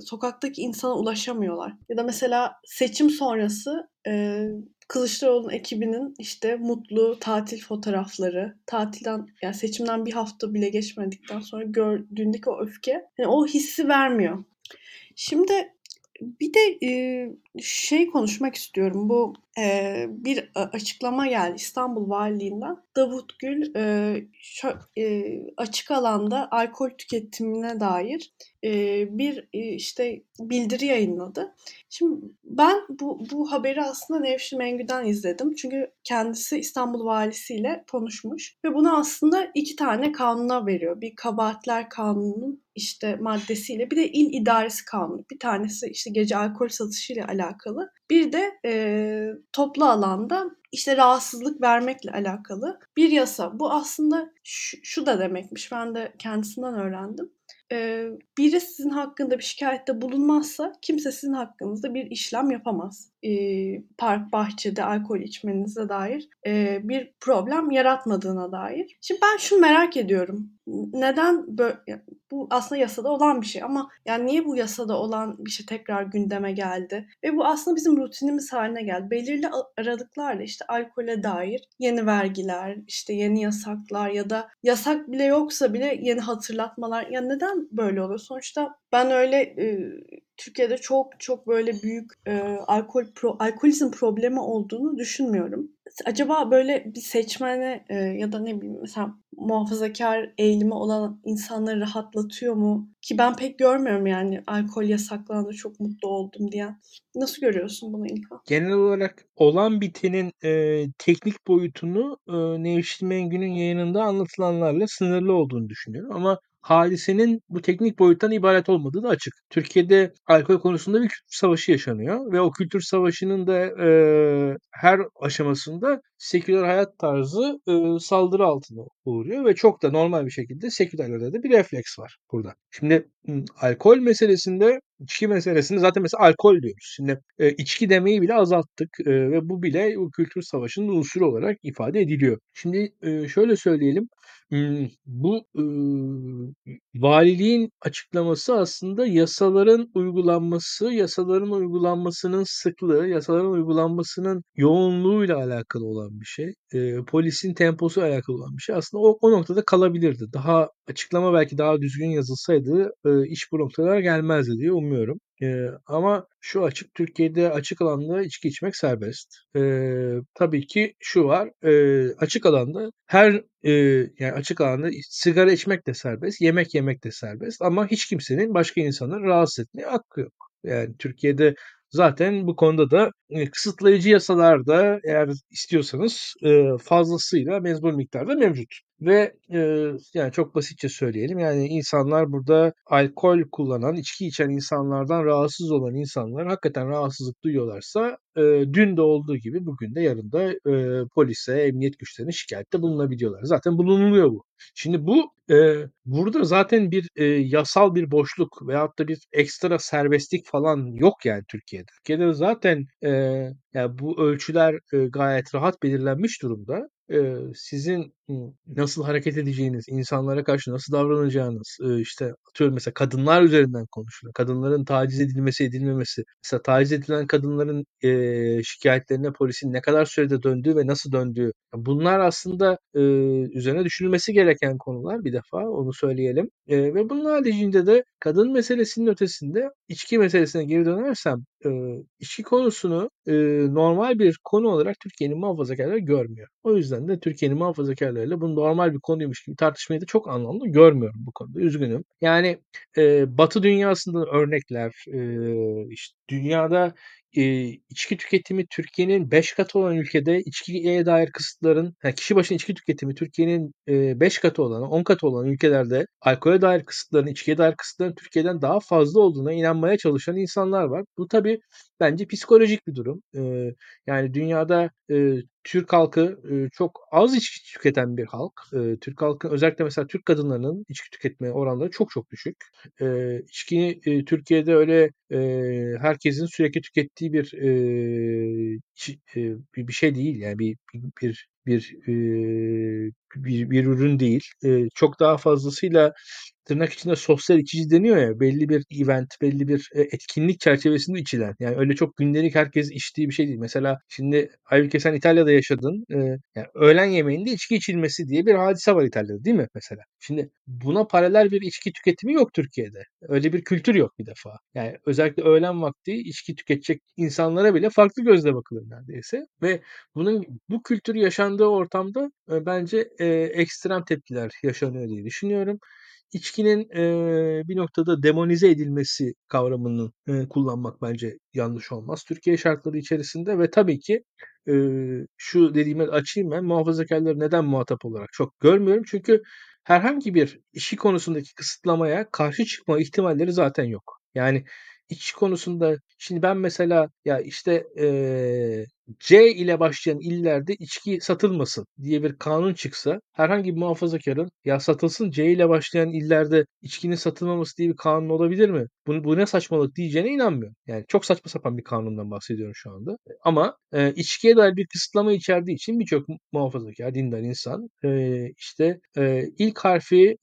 sokaktaki insana ulaşamıyorlar. Ya da mesela seçim sonrası Kılıçdaroğlu'nun ekibinin işte mutlu tatil fotoğrafları, tatilden, yani seçimden bir hafta bile geçmedikten sonra gördüğündeki o öfke, yani o hissi vermiyor. Şimdi bir de şey konuşmak istiyorum. Bu bir açıklama geldi İstanbul Valiliğinden. Davut Gül açık alanda alkol tüketimine dair bir işte bildiri yayınladı. Şimdi ben bu haberi aslında Nevşin Mengü'den izledim. Çünkü kendisi İstanbul Valisi'yle konuşmuş ve bunu aslında iki tane kanuna veriyor. Bir kabahatler kanununun işte maddesiyle, bir de il idaresi kanunu. Bir tanesi işte gece alkol satışıyla alakalı. Bir de toplu alanda işte rahatsızlık vermekle alakalı bir yasa. Bu aslında şu da demekmiş. Ben de kendisinden öğrendim. Biri sizin hakkında bir şikayette bulunmazsa kimse sizin hakkınızda bir işlem yapamaz. Park, bahçede alkol içmenize dair bir problem yaratmadığına dair. Şimdi ben şunu merak ediyorum. Neden böyle, bu aslında yasada olan bir şey ama yani niye bu yasada olan bir şey tekrar gündeme geldi? Ve bu aslında bizim rutinimiz haline geldi. Belirli aralıklarla işte alkole dair yeni vergiler, işte yeni yasaklar ya da yasak bile yoksa bile yeni hatırlatmalar. Yani neden böyle oluyor? Sonuçta ben öyle Türkiye'de çok çok böyle büyük alkolizm problemi olduğunu düşünmüyorum. Acaba böyle bir seçmene ya da ne bileyim mesela muhafazakar eğilimi olan insanları rahatlatıyor mu? Ki ben pek görmüyorum, yani alkol yasaklandı çok mutlu oldum diyen. Nasıl görüyorsun bunu İlkan? Genel olarak olan bitenin teknik boyutunu Nevşin Mengü'nün yayınında anlatılanlarla sınırlı olduğunu düşünüyorum ama hadisenin bu teknik boyuttan ibaret olmadığı da açık. Türkiye'de alkol konusunda bir kültür savaşı yaşanıyor ve o kültür savaşının da her aşamasında seküler hayat tarzı saldırı altına uğruyor ve çok da normal bir şekilde sekülerlerde de bir refleks var burada. Şimdi alkol meselesinde, içki meselesinde zaten mesela alkol diyoruz. Şimdi içki demeyi bile azalttık ve bu bile bu kültür savaşının unsuru olarak ifade ediliyor. Şimdi şöyle söyleyelim. Bu valiliğin açıklaması aslında yasaların uygulanması, yasaların uygulanmasının sıklığı, yasaların uygulanmasının yoğunluğuyla alakalı olan bir şey. Polisin temposu alakalı olan bir şey. Aslında o noktada kalabilirdi. Daha açıklama belki daha düzgün yazılsaydı iş bu noktalara gelmezdi diye umuyorum. Ama şu açık, Türkiye'de açık alanda içki içmek serbest. Tabii ki şu var, açık alanda yani açık alanda sigara içmek de serbest, yemek yemek de serbest ama hiç kimsenin başka insanı rahatsız etmeye hakkı yok. Yani Türkiye'de zaten bu konuda da kısıtlayıcı yasalarda eğer istiyorsanız fazlasıyla mezbur miktarda mevcut. Ve yani çok basitçe söyleyelim, yani insanlar burada alkol kullanan, içki içen insanlardan rahatsız olan insanlar hakikaten rahatsızlık duyuyorlarsa dün de olduğu gibi bugün de yarın da polise, emniyet güçlerine şikayette bulunabiliyorlar. Zaten bulunuluyor bu. Şimdi bu burada zaten bir yasal bir boşluk veyahut da bir ekstra serbestlik falan yok yani Türkiye'de. Türkiye'de zaten yani bu ölçüler gayet rahat belirlenmiş durumda. Sizin nasıl hareket edeceğiniz, insanlara karşı nasıl davranacağınız, işte atıyorum mesela kadınlar üzerinden konuşuyor. Kadınların taciz edilmesi, edilmemesi. Mesela taciz edilen kadınların şikayetlerine polisin ne kadar sürede döndüğü ve nasıl döndüğü. Bunlar aslında üzerine düşünülmesi gereken konular, bir defa onu söyleyelim. Ve bunun haricinde de kadın meselesinin ötesinde içki meselesine geri dönersem içki konusunu normal bir konu olarak Türkiye'nin muhafazakarları görmüyor. O yüzden de Türkiye'nin muhafazakarlarıyla bunu normal bir konuymuş gibi tartışmayı da çok anlamlı görmüyorum bu konuda. Üzgünüm. Yani Batı dünyasından örnekler, işte dünyada içki tüketimi Türkiye'nin 5 katı olan ülkede içkiye dair kısıtların, yani kişi başına içki tüketimi Türkiye'nin 5 katı olan, 10 katı olan ülkelerde alkole dair kısıtların, içkiye dair kısıtların Türkiye'den daha fazla olduğuna inanmaya çalışan insanlar var. Bu tabii bence psikolojik bir durum. Yani dünyada Türk halkı çok az içki tüketen bir halk. Türk halkı, özellikle mesela Türk kadınlarının içki tüketme oranları çok çok düşük. İçki Türkiye'de öyle herkesin sürekli tükettiği bir şey değil, yani bir ürün değil. Çok daha fazlasıyla tırnak içinde sosyal içici deniyor ya, belli bir event, belli bir etkinlik çerçevesinde içilen. Yani öyle çok gündelik herkes içtiği bir şey değil. Mesela şimdi halbuki sen İtalya'da yaşadın. Yani öğlen yemeğinde içki içilmesi diye bir hadise var İtalya'da, değil mi mesela? Şimdi buna paralel bir içki tüketimi yok Türkiye'de. Öyle bir kültür yok bir defa. Yani özellikle öğlen vakti içki tüketecek insanlara bile farklı gözle bakılır neredeyse. Ve bu kültürü yaşandığı ortamda bence ekstrem tepkiler yaşanıyor diye düşünüyorum. İçkinin bir noktada demonize edilmesi kavramını kullanmak bence yanlış olmaz Türkiye şartları içerisinde. Ve tabii ki şu dediğime açayım, ben muhafazakarları neden muhatap olarak çok görmüyorum? Çünkü herhangi bir içki konusundaki kısıtlamaya karşı çıkma ihtimalleri zaten yok. Yani İçki konusunda şimdi ben mesela ya işte C ile başlayan illerde içki satılmasın diye bir kanun çıksa, herhangi bir muhafazakarın ya satılsın C ile başlayan illerde içkinin satılmaması diye bir kanun olabilir mi? Bu ne saçmalık diyeceğine inanmıyorum. Yani çok saçma sapan bir kanundan bahsediyorum şu anda. Ama içkiye dair bir kısıtlama içerdiği için birçok muhafazakar, dindar insan işte ilk harfi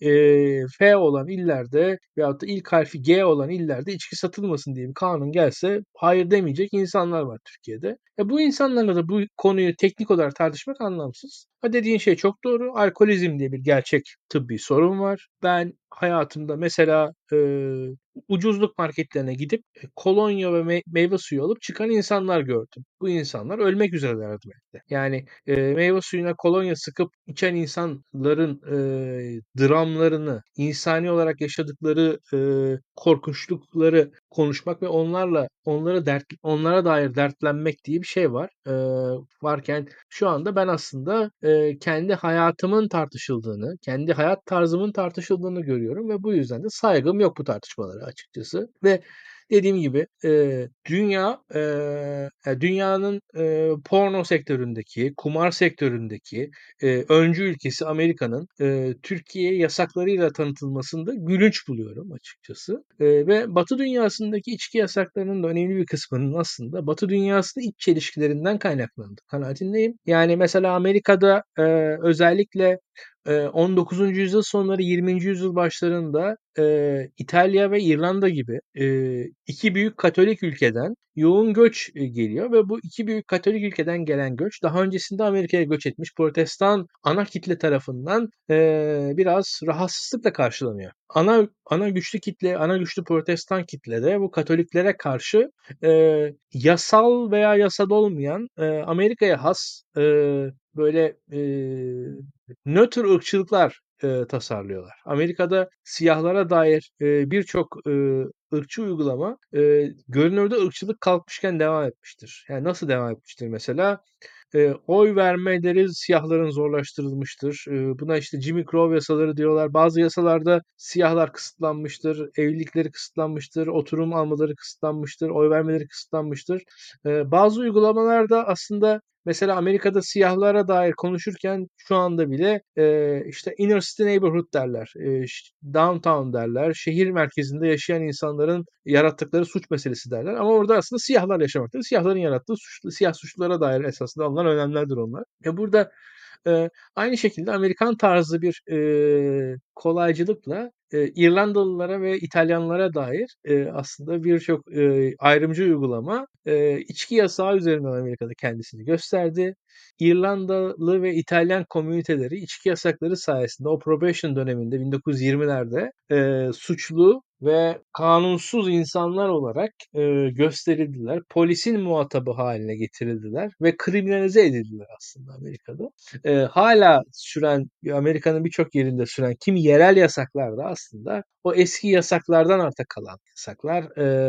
F olan illerde veyahut da ilk harfi G olan illerde içki satılmasın diye bir kanun gelse hayır demeyecek insanlar var Türkiye'de. Bu insanlarla da bu konuyu teknik olarak tartışmak anlamsız. Dediğin şey çok doğru. Alkolizm diye bir gerçek tıbbi sorun var. Ben hayatımda mesela ucuzluk marketlerine gidip kolonya ve meyve suyu alıp çıkan insanlar gördüm. Bu insanlar ölmek üzerelerdi belki de. Yani meyve suyuna kolonya sıkıp içen insanların dramlarını, insani olarak yaşadıkları korkunçlukları konuşmak ve onlara dair dertlenmek diye bir şey var. Varken şu anda ben aslında kendi hayatımın tartışıldığını, kendi hayat tarzımın tartışıldığını görüyorum ve bu yüzden de saygım yok bu tartışmalara açıkçası. Ve dediğim gibi dünyanın porno sektöründeki, kumar sektöründeki öncü ülkesi Amerika'nın Türkiye'ye yasaklarıyla tanıtılmasını da gülünç buluyorum açıkçası. Ve Batı dünyasındaki içki yasaklarının da önemli bir kısmının aslında Batı dünyasının iç çelişkilerinden kaynaklandı. Kanaatindeyim. Yani mesela Amerika'da özellikle 19. yüzyıl sonları 20. yüzyıl başlarında İtalya ve İrlanda gibi iki büyük Katolik ülkeden yoğun göç geliyor ve bu iki büyük Katolik ülkeden gelen göç daha öncesinde Amerika'ya göç etmiş Protestan ana kitle tarafından biraz rahatsızlıkla karşılanıyor. Ana güçlü kitle, ana güçlü Protestan kitlede bu Katoliklere karşı yasal veya yasal olmayan Amerika'ya has böyle nötr ırkçılıklar tasarlıyorlar. Amerika'da siyahlara dair birçok ırkçı uygulama görünürde ırkçılık kalkmışken devam etmiştir. Yani nasıl devam etmiştir mesela? Oy vermeleri siyahların zorlaştırılmıştır. Buna işte Jim Crow yasaları diyorlar. Bazı yasalarda siyahlar kısıtlanmıştır, evlilikleri kısıtlanmıştır, oturum almaları kısıtlanmıştır, oy vermeleri kısıtlanmıştır. Bazı uygulamalarda aslında mesela Amerika'da siyahlara dair konuşurken şu anda bile işte inner city neighborhood derler, downtown derler, şehir merkezinde yaşayan insanların yarattıkları suç meselesi derler. Ama orada aslında siyahlar yaşamaktadır. Siyahların yarattığı siyah suçlulara dair esasında alınan önlemlerdir onlar. Burada aynı şekilde Amerikan tarzı bir kolaycılıkla İrlandalılara ve İtalyanlara dair aslında birçok ayrımcı uygulama içki yasağı üzerinden Amerika'da kendisini gösterdi. İrlandalı ve İtalyan komüniteleri içki yasakları sayesinde o probation döneminde 1920'lerde suçlu ve kanunsuz insanlar olarak gösterildiler. Polisin muhatabı haline getirildiler ve kriminalize edildiler aslında Amerika'da. Hala süren, Amerika'nın birçok yerinde süren kimi yerel yasaklar da aslında o eski yasaklardan arta kalan yasaklar.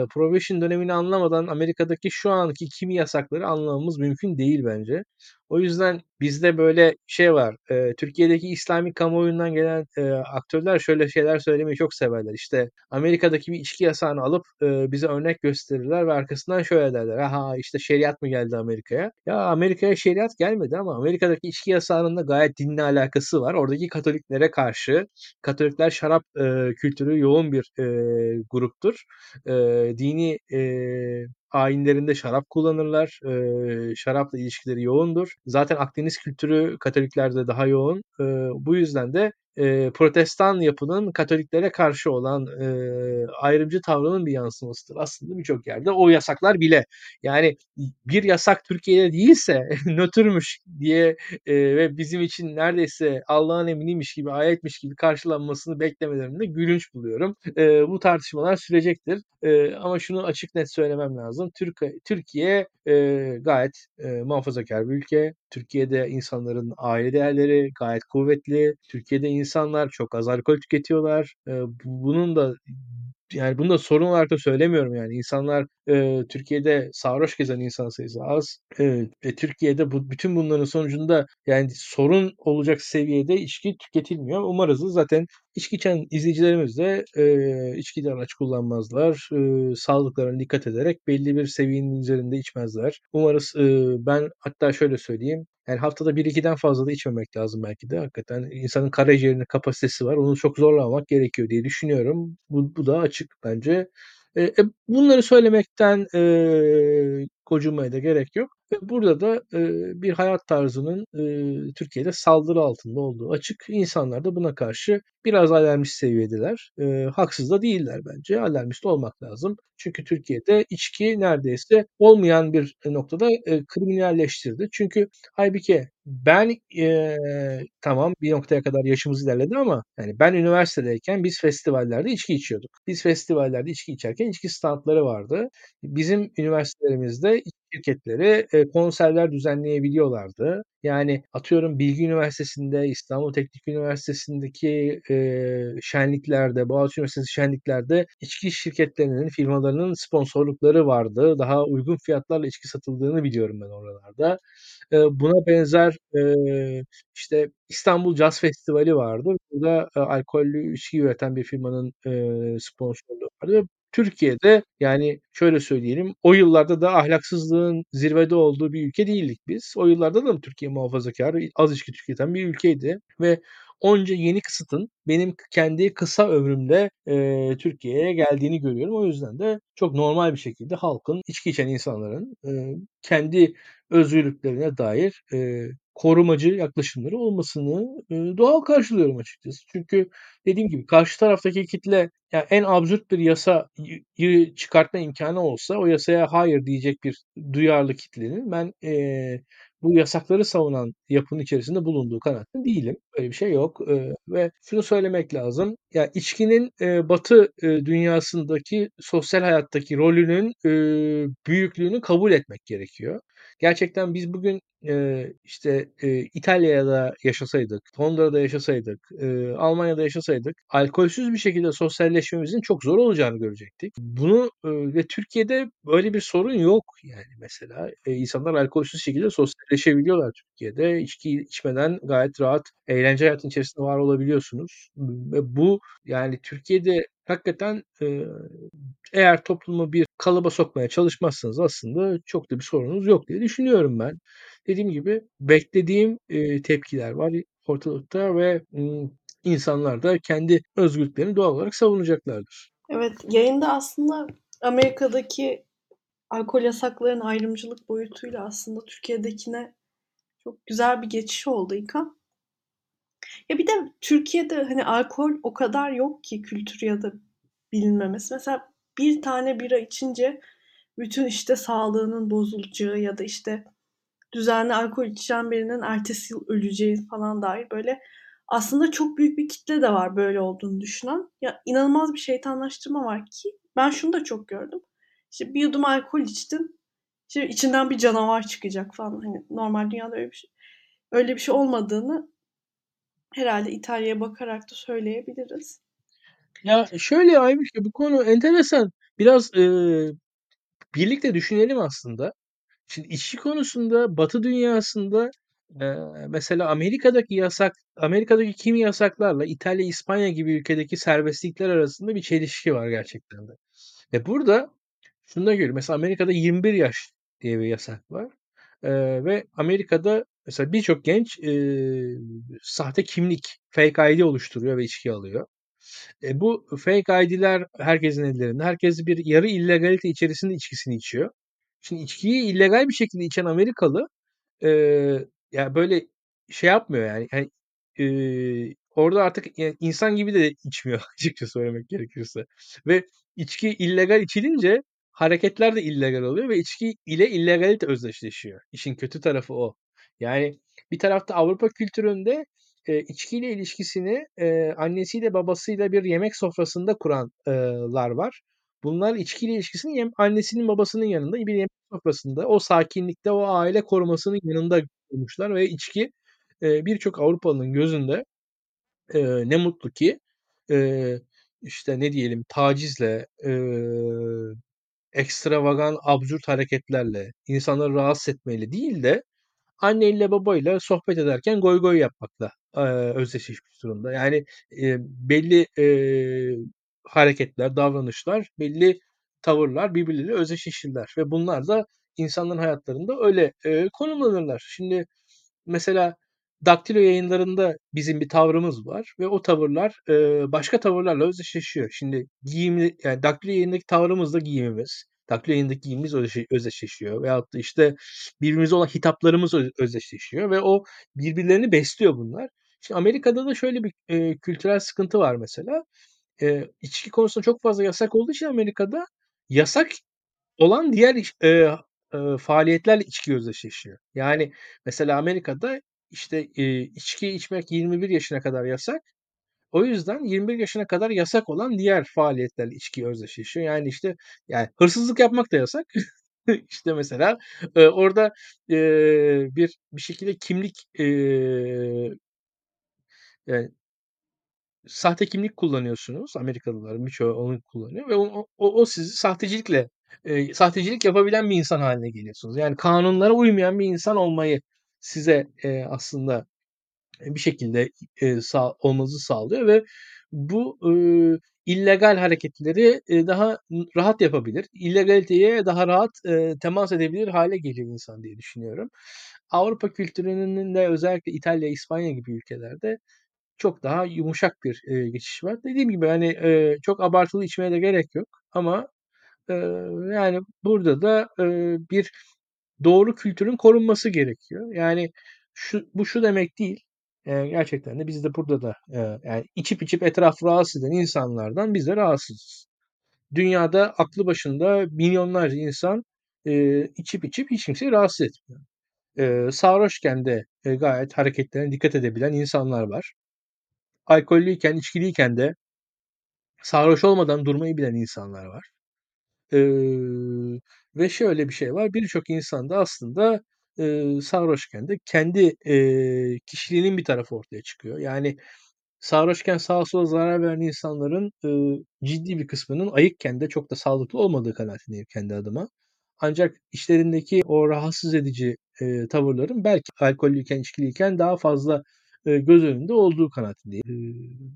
Probation dönemini anlamadan Amerika'daki şu anki kimi yasakları anlamamız mümkün değil bence. O yüzden bizde böyle şey var. Türkiye'deki İslami kamuoyundan gelen aktörler şöyle şeyler söylemeyi çok severler. İşte Amerika'daki bir içki yasağını alıp bize örnek gösterirler ve arkasından şöyle derler. Aha işte şeriat mı geldi Amerika'ya? Ya Amerika'ya şeriat gelmedi ama Amerika'daki içki yasağının da gayet dinle alakası var. Oradaki Katoliklere karşı, Katolikler şarap kültürü yoğun bir gruptur. Dini ayinlerinde şarap kullanırlar. Şarapla ilişkileri yoğundur. Zaten Akdeniz kültürü Katoliklerde daha yoğun. Bu yüzden de Protestan yapının Katoliklere karşı olan ayrımcı tavrının bir yansımasıdır. Aslında birçok yerde o yasaklar bile. Yani bir yasak Türkiye'de değilse nötrmüş diye ve bizim için neredeyse Allah'ın eminiymiş gibi, ayetmiş gibi karşılanmasını beklemelerinde gülünç buluyorum. Bu tartışmalar sürecektir. Ama şunu açık net söylemem lazım. Türkiye gayet muhafazakar bir ülke. Türkiye'de insanların aile değerleri gayet kuvvetli. Türkiye'de insanlar çok az alkol tüketiyorlar. Bunun da yani bunu da sorun olarak da söylemiyorum yani. İnsanlar Türkiye'de sarhoş gezen insan sayısı az. Türkiye'de bütün bunların sonucunda yani sorun olacak seviyede içki tüketilmiyor. Umarız zaten içki içen izleyicilerimiz de içkili araç kullanmazlar. Sağlıklarına dikkat ederek belli bir seviyenin üzerinde içmezler. Umarız ben hatta şöyle söyleyeyim. Yani haftada 1-2'den fazla da içmemek lazım belki de. Hakikaten insanın karaciğerinin kapasitesi var. Onu çok zorlamamak gerekiyor diye düşünüyorum. Bu da açık bence. Bunları söylemekten gocunmaya da gerek yok. Burada da bir hayat tarzının Türkiye'de saldırı altında olduğu açık. İnsanlar da buna karşı biraz alarmist seviyedeler. Haksız da değiller bence. Alarmist olmak lazım. Çünkü Türkiye'de içki neredeyse olmayan bir noktada kriminalleştirdi. Çünkü halbuki ben tamam bir noktaya kadar yaşımız ilerledi ama yani ben üniversitedeyken biz festivallerde içki içiyorduk. Biz festivallerde içki içerken içki standları vardı. Bizim üniversitelerimizde şirketleri konserler düzenleyebiliyorlardı. Yani atıyorum Bilgi Üniversitesi'nde, İstanbul Teknik Üniversitesi'ndeki şenliklerde, Boğaziçi Üniversitesi şenliklerde içki şirketlerinin, firmalarının sponsorlukları vardı. Daha uygun fiyatlarla içki satıldığını biliyorum ben oralarda. Buna benzer işte İstanbul Jazz Festivali vardı. Burada alkollü içki üreten bir firmanın sponsorluğu vardı. Türkiye'de yani şöyle söyleyelim o yıllarda da ahlaksızlığın zirvede olduğu bir ülke değildik biz. O yıllarda da Türkiye muhafazakar, az içki tüketen bir ülkeydi ve onca yeni kısıtın benim kendi kısa ömrümde Türkiye'ye geldiğini görüyorum. O yüzden de çok normal bir şekilde halkın, içki içen insanların kendi özgürlüklerine dair korumacı yaklaşımları olmasını doğal karşılıyorum açıkçası. Çünkü dediğim gibi karşı taraftaki kitle yani en absürt bir yasayı çıkartma imkanı olsa o yasaya hayır diyecek bir duyarlı kitlenin ben bu yasakları savunan yapının içerisinde bulunduğu kanaatim değilim. Öyle bir şey yok ve şunu söylemek lazım. Ya içkinin Batı dünyasındaki sosyal hayattaki rolünün büyüklüğünü kabul etmek gerekiyor. Gerçekten biz bugün İtalya'da yaşasaydık, Londra'da yaşasaydık, Almanya'da yaşasaydık alkolsüz bir şekilde sosyalleşmemizin çok zor olacağını görecektik. Bunu ve Türkiye'de böyle bir sorun yok yani mesela. İnsanlar alkolsüz şekilde sosyalleşebiliyorlar Türkiye'de. İçki içmeden gayet rahat eğlence hayatının içerisinde var olabiliyorsunuz. Ve bu yani Türkiye'de hakikaten eğer toplumu bir kalıba sokmaya çalışmazsanız aslında çok da bir sorunuz yok diye düşünüyorum ben. Dediğim gibi beklediğim tepkiler var ortalıkta ve insanlar da kendi özgürlüklerini doğal olarak savunacaklardır. Evet, yayında aslında Amerika'daki alkol yasaklarının ayrımcılık boyutuyla aslında Türkiye'dekine çok güzel bir geçiş oldu İlkan. Ya bir de Türkiye'de hani alkol o kadar yok ki kültür ya da bilinmemesi. Mesela bir tane bira içince bütün işte sağlığının bozulacağı ya da işte düzenli alkol içen birinin ertesi yıl öleceği falan dair böyle aslında çok büyük bir kitle de var böyle olduğunu düşünen. Ya inanılmaz bir şeytanlaştırma var ki ben şunu da çok gördüm. İşte bir yudum alkol içtin. Şimdi içinden bir canavar çıkacak falan. Hani normal dünyada öyle bir şey olmadığını herhalde İtalya'ya bakarak da söyleyebiliriz. Ya şöyle Aymış, bu konu enteresan. Biraz birlikte düşünelim aslında. Şimdi içki konusunda Batı dünyasında mesela Amerika'daki kimi yasaklarla İtalya, İspanya gibi ülkedeki serbestlikler arasında bir çelişki var gerçekten de. Ve burada şunu da görüyorum. Mesela Amerika'da 21 yaş diye bir yasak var. Ve Amerika'da mesela birçok genç sahte kimlik, fake ID oluşturuyor ve içki alıyor. Bu fake ID'ler herkesin ellerinde. Herkes bir yarı illegalite içerisinde içkisini içiyor. Şimdi içkiyi illegal bir şekilde içen Amerikalı ya böyle şey yapmıyor yani. Orada artık yani insan gibi de içmiyor açıkça söylemek gerekirse. Ve içki illegal içilince hareketler de illegal oluyor ve içki ile illegalite özdeşleşiyor. İşin kötü tarafı o. Yani bir tarafta Avrupa kültüründe içkiyle ilişkisini annesiyle babasıyla bir yemek sofrasında kuranlar var. Bunlar içkiyle ilişkisini annesinin babasının yanında bir yemek sofrasında o sakinlikte o aile korumasının yanında kurmuşlar ve içki birçok Avrupalı'nın gözünde ne mutlu ki işte ne diyelim tacizle ekstravagan absürt hareketlerle insanları rahatsız etmeyle değil de anneyle babayla sohbet ederken goy goy yapmakla özdeşleşmiş durumda. Yani belli hareketler, davranışlar, belli tavırlar birbirleriyle özdeşleşirler. Ve bunlar da insanların hayatlarında öyle konumlanırlar. Şimdi mesela Daktilo yayınlarında bizim bir tavrımız var ve o tavırlar başka tavırlarla özdeşleşiyor. Şimdi yani Daktilo yayındaki tavrımız da giyimimiz. Daktilo yayındaki giyimimiz özdeşleşiyor. Veyahut da işte birbirimize olan hitaplarımız özdeşleşiyor. Ve o birbirlerini besliyor bunlar. Şimdi Amerika'da da şöyle bir kültürel sıkıntı var mesela. İçki konusunda çok fazla yasak olduğu için Amerika'da yasak olan diğer faaliyetlerle içki özdeşleşiyor. Yani mesela Amerika'da işte içki içmek 21 yaşına kadar yasak. O yüzden 21 yaşına kadar yasak olan diğer faaliyetlerle içki özdeşleşiyor. Yani işte yani hırsızlık yapmak da yasak. İşte mesela orada bir şekilde kimlik yani sahte kimlik kullanıyorsunuz. Amerikalılar birçoğu onu kullanıyor ve o sizi sahtecilik yapabilen bir insan haline geliyorsunuz. Yani kanunlara uymayan bir insan olmayı size aslında bir şekilde olmanızı sağlıyor ve bu illegal hareketleri daha rahat yapabilir. İllegaliteye daha rahat temas edebilir hale geliyor insan diye düşünüyorum. Avrupa kültürünün de özellikle İtalya, İspanya gibi ülkelerde çok daha yumuşak bir geçiş var. Dediğim gibi hani çok abartılı içmeye de gerek yok ama yani burada da bir doğru kültürün korunması gerekiyor. Yani bu şu demek değil. Gerçekten de biz de burada da yani içip etrafı rahatsız eden insanlardan biz de rahatsızız. Dünyada aklı başında milyonlarca insan içip hiç kimseyi rahatsız etmiyor. sarhoşken de gayet hareketlerine dikkat edebilen insanlar var. Alkollüyken, içkiliyken de sarhoş olmadan durmayı bilen insanlar var. Ve şöyle bir şey var. Birçok insan da aslında sarhoşken de kendi kişiliğinin bir tarafı ortaya çıkıyor. Yani sarhoşken sağa sola zarar veren insanların ciddi bir kısmının ayıkken de çok da sağlıklı olmadığı kanaatindeyim kendi adıma. Ancak işlerindeki o rahatsız edici tavırların belki alkollüyken, içkiliyken daha fazla göz önünde olduğu kanaatindeyim.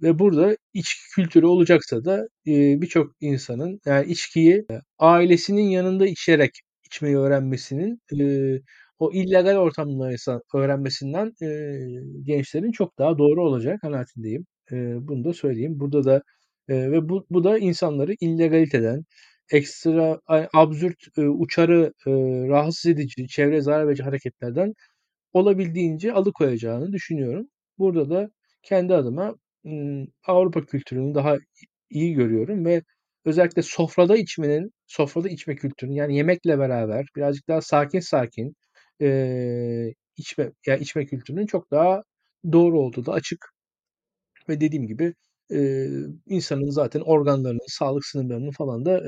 Ve burada içki kültürü olacaksa da birçok insanın yani içkiyi ailesinin yanında içerek içmeyi öğrenmesinin o illegal ortamlardan öğrenmesinden gençlerin çok daha doğru olacağı kanaatindeyim. Bunu da söyleyeyim. Burada da ve bu da insanları illegaliteden, ekstra absürt, uçarı, rahatsız edici, çevreye zarar verici hareketlerden olabildiğince alıkoyacağını düşünüyorum. Burada da kendi adıma Avrupa kültürünü daha iyi görüyorum ve özellikle sofrada içme kültürünü yani yemekle beraber birazcık daha sakin içme kültürünün çok daha doğru olduğu da açık. Ve dediğim gibi insanın zaten organlarının, sağlık sınırlarının falan da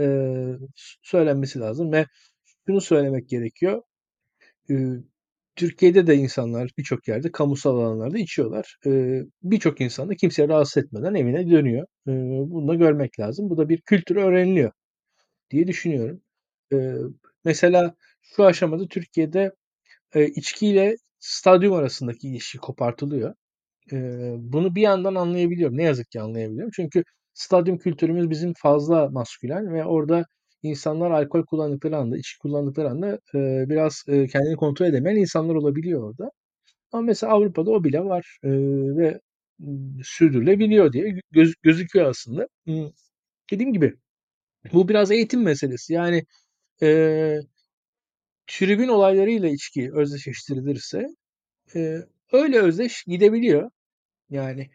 söylenmesi lazım ve şunu söylemek gerekiyor. Türkiye'de de insanlar birçok yerde kamusal alanlarda içiyorlar. Birçok insan da kimseye rahatsız etmeden evine dönüyor. Bunu da görmek lazım. Bu da bir kültür öğreniliyor diye düşünüyorum. Mesela şu aşamada Türkiye'de içkiyle stadyum arasındaki ilişki kopartılıyor. Bunu bir yandan anlayabiliyorum. Ne yazık ki anlayabiliyorum. Çünkü stadyum kültürümüz bizim fazla maskülen ve orada insanlar alkol kullandıkları anda, içki kullandıkları anda biraz kendini kontrol edemeyen insanlar olabiliyor orada. Ama mesela Avrupa'da o bile var ve sürdürülebiliyor diye gözüküyor aslında. Dediğim gibi bu biraz eğitim meselesi. Yani tribün olaylarıyla içki özdeşleştirilirse öyle özdeş gidebiliyor. Yani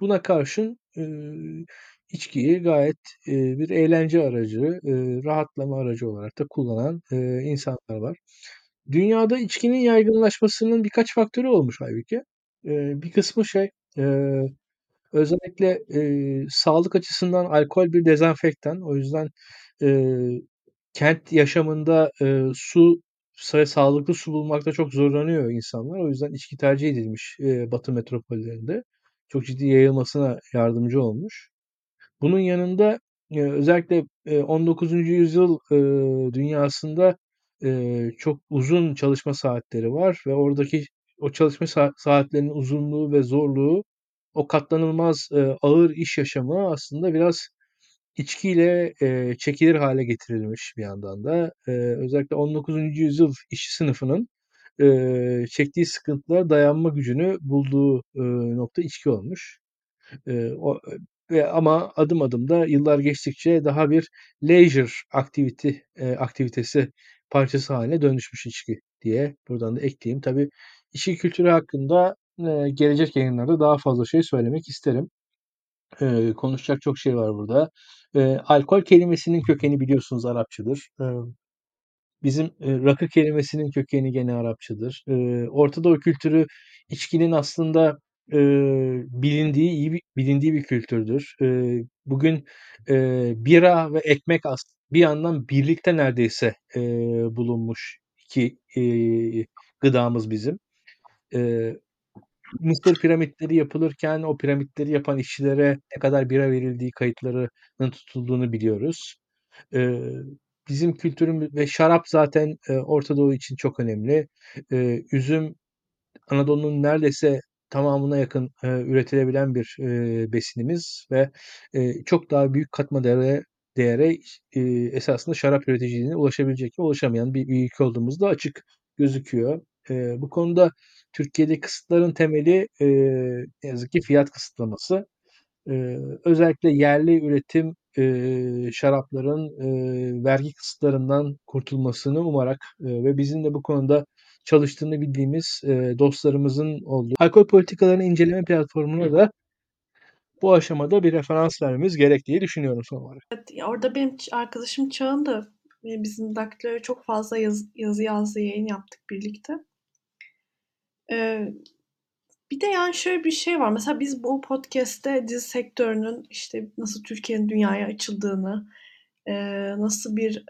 buna karşın içkiyi gayet bir eğlence aracı, rahatlama aracı olarak da kullanan insanlar var. Dünyada içkinin yaygınlaşmasının birkaç faktörü olmuş halbuki. Bir kısmı özellikle sağlık açısından alkol bir dezenfektan. O yüzden kent yaşamında sağlıklı su bulmakta çok zorlanıyor insanlar. O yüzden içki tercih edilmiş Batı metropollerinde. Çok ciddi yayılmasına yardımcı olmuş. Bunun yanında özellikle 19. yüzyıl dünyasında çok uzun çalışma saatleri var ve oradaki o çalışma saatlerinin uzunluğu ve zorluğu, o katlanılmaz ağır iş yaşamı aslında biraz içkiyle çekilir hale getirilmiş bir yandan da. Özellikle 19. yüzyıl işçi sınıfının çektiği sıkıntılara dayanma gücünü bulduğu nokta içki olmuş. Ama adım adım da yıllar geçtikçe daha bir leisure aktivitesi parçası haline dönüşmüş içki diye buradan da ekleyeyim. Tabii içki kültürü hakkında gelecek yayınlarda daha fazla şey söylemek isterim. Konuşacak çok şey var burada. Alkol kelimesinin kökeni biliyorsunuz Arapçadır. Bizim rakı kelimesinin kökeni gene Arapçadır. Orta Doğu kültürü içkinin aslında bilindiği bir kültürdür. Bugün bira ve ekmek bir yandan birlikte neredeyse bulunmuş iki gıdamız bizim. Mısır piramitleri yapılırken o piramitleri yapan işçilere ne kadar bira verildiği kayıtlarının tutulduğunu biliyoruz. Bizim kültürümüz ve şarap zaten Orta Doğu için çok önemli. Üzüm Anadolu'nun neredeyse tamamına yakın üretilebilen bir besinimiz ve çok daha büyük katma değere esasında şarap üreticiliğine ulaşabilecek mi ulaşamayan bir ülke olduğumuz da açık gözüküyor. Bu konuda Türkiye'de kısıtların temeli ne yazık ki fiyat kısıtlaması. Özellikle yerli üretim şarapların vergi kısıtlarından kurtulmasını umarak ve bizim de bu konuda çalıştığını bildiğimiz dostlarımızın olduğu alkol politikalarını inceleme platformuna da bu aşamada bir referans vermemiz gerek diye düşünüyorum son olarak. Evet, orada benim arkadaşım Çağın da bizim daktilere çok fazla yazı yazdı, yayın yaptık birlikte. Bir de yani şöyle bir şey var. Mesela biz bu podcast'te dizi sektörünün işte nasıl Türkiye'nin dünyaya açıldığını, nasıl bir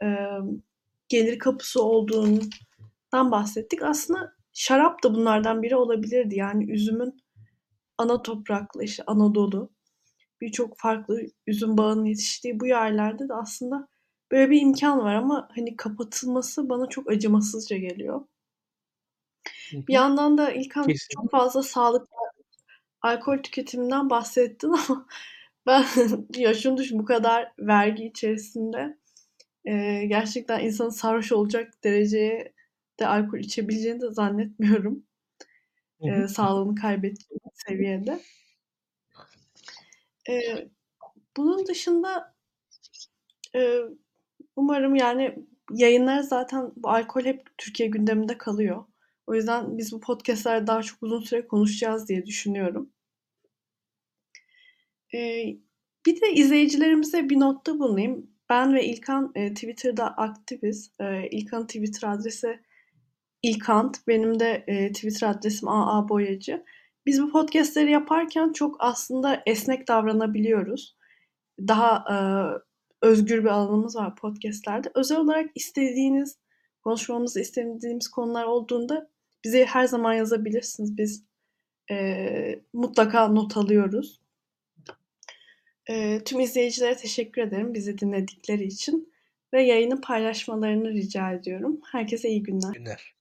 gelir kapısı olduğundan bahsettik. Aslında şarap da bunlardan biri olabilirdi. Yani üzümün ana topraklı, işte Anadolu, birçok farklı üzüm bağının yetiştiği bu yerlerde de aslında böyle bir imkan var ama hani kapatılması bana çok acımasızca geliyor. Bir yandan da İlkan çok fazla sağlıklı alkol tüketiminden bahsettin ama ben yaşını düşün, bu kadar vergi içerisinde gerçekten insanın sarhoş olacak dereceye de alkol içebileceğini de zannetmiyorum. Sağlığını kaybettiği seviyede. Bunun dışında umarım yani yayınlar zaten bu alkol hep Türkiye gündeminde kalıyor. O yüzden biz bu podcast'larda daha çok uzun süre konuşacağız diye düşünüyorum. Bir de izleyicilerimize bir notta bulunayım. Ben ve İlkan Twitter'da aktiviz. İlkan'ın Twitter adresi İlkant. Benim de Twitter adresim AA Boyacı. Biz bu podcast'leri yaparken çok aslında esnek davranabiliyoruz. Daha özgür bir alanımız var podcast'lerde. Özel olarak istediğiniz, konuşmamızı istediğimiz konular olduğunda bize her zaman yazabilirsiniz. Biz mutlaka not alıyoruz. Tüm izleyicilere teşekkür ederim bizi dinledikleri için ve yayını paylaşmalarını rica ediyorum. Herkese iyi günler.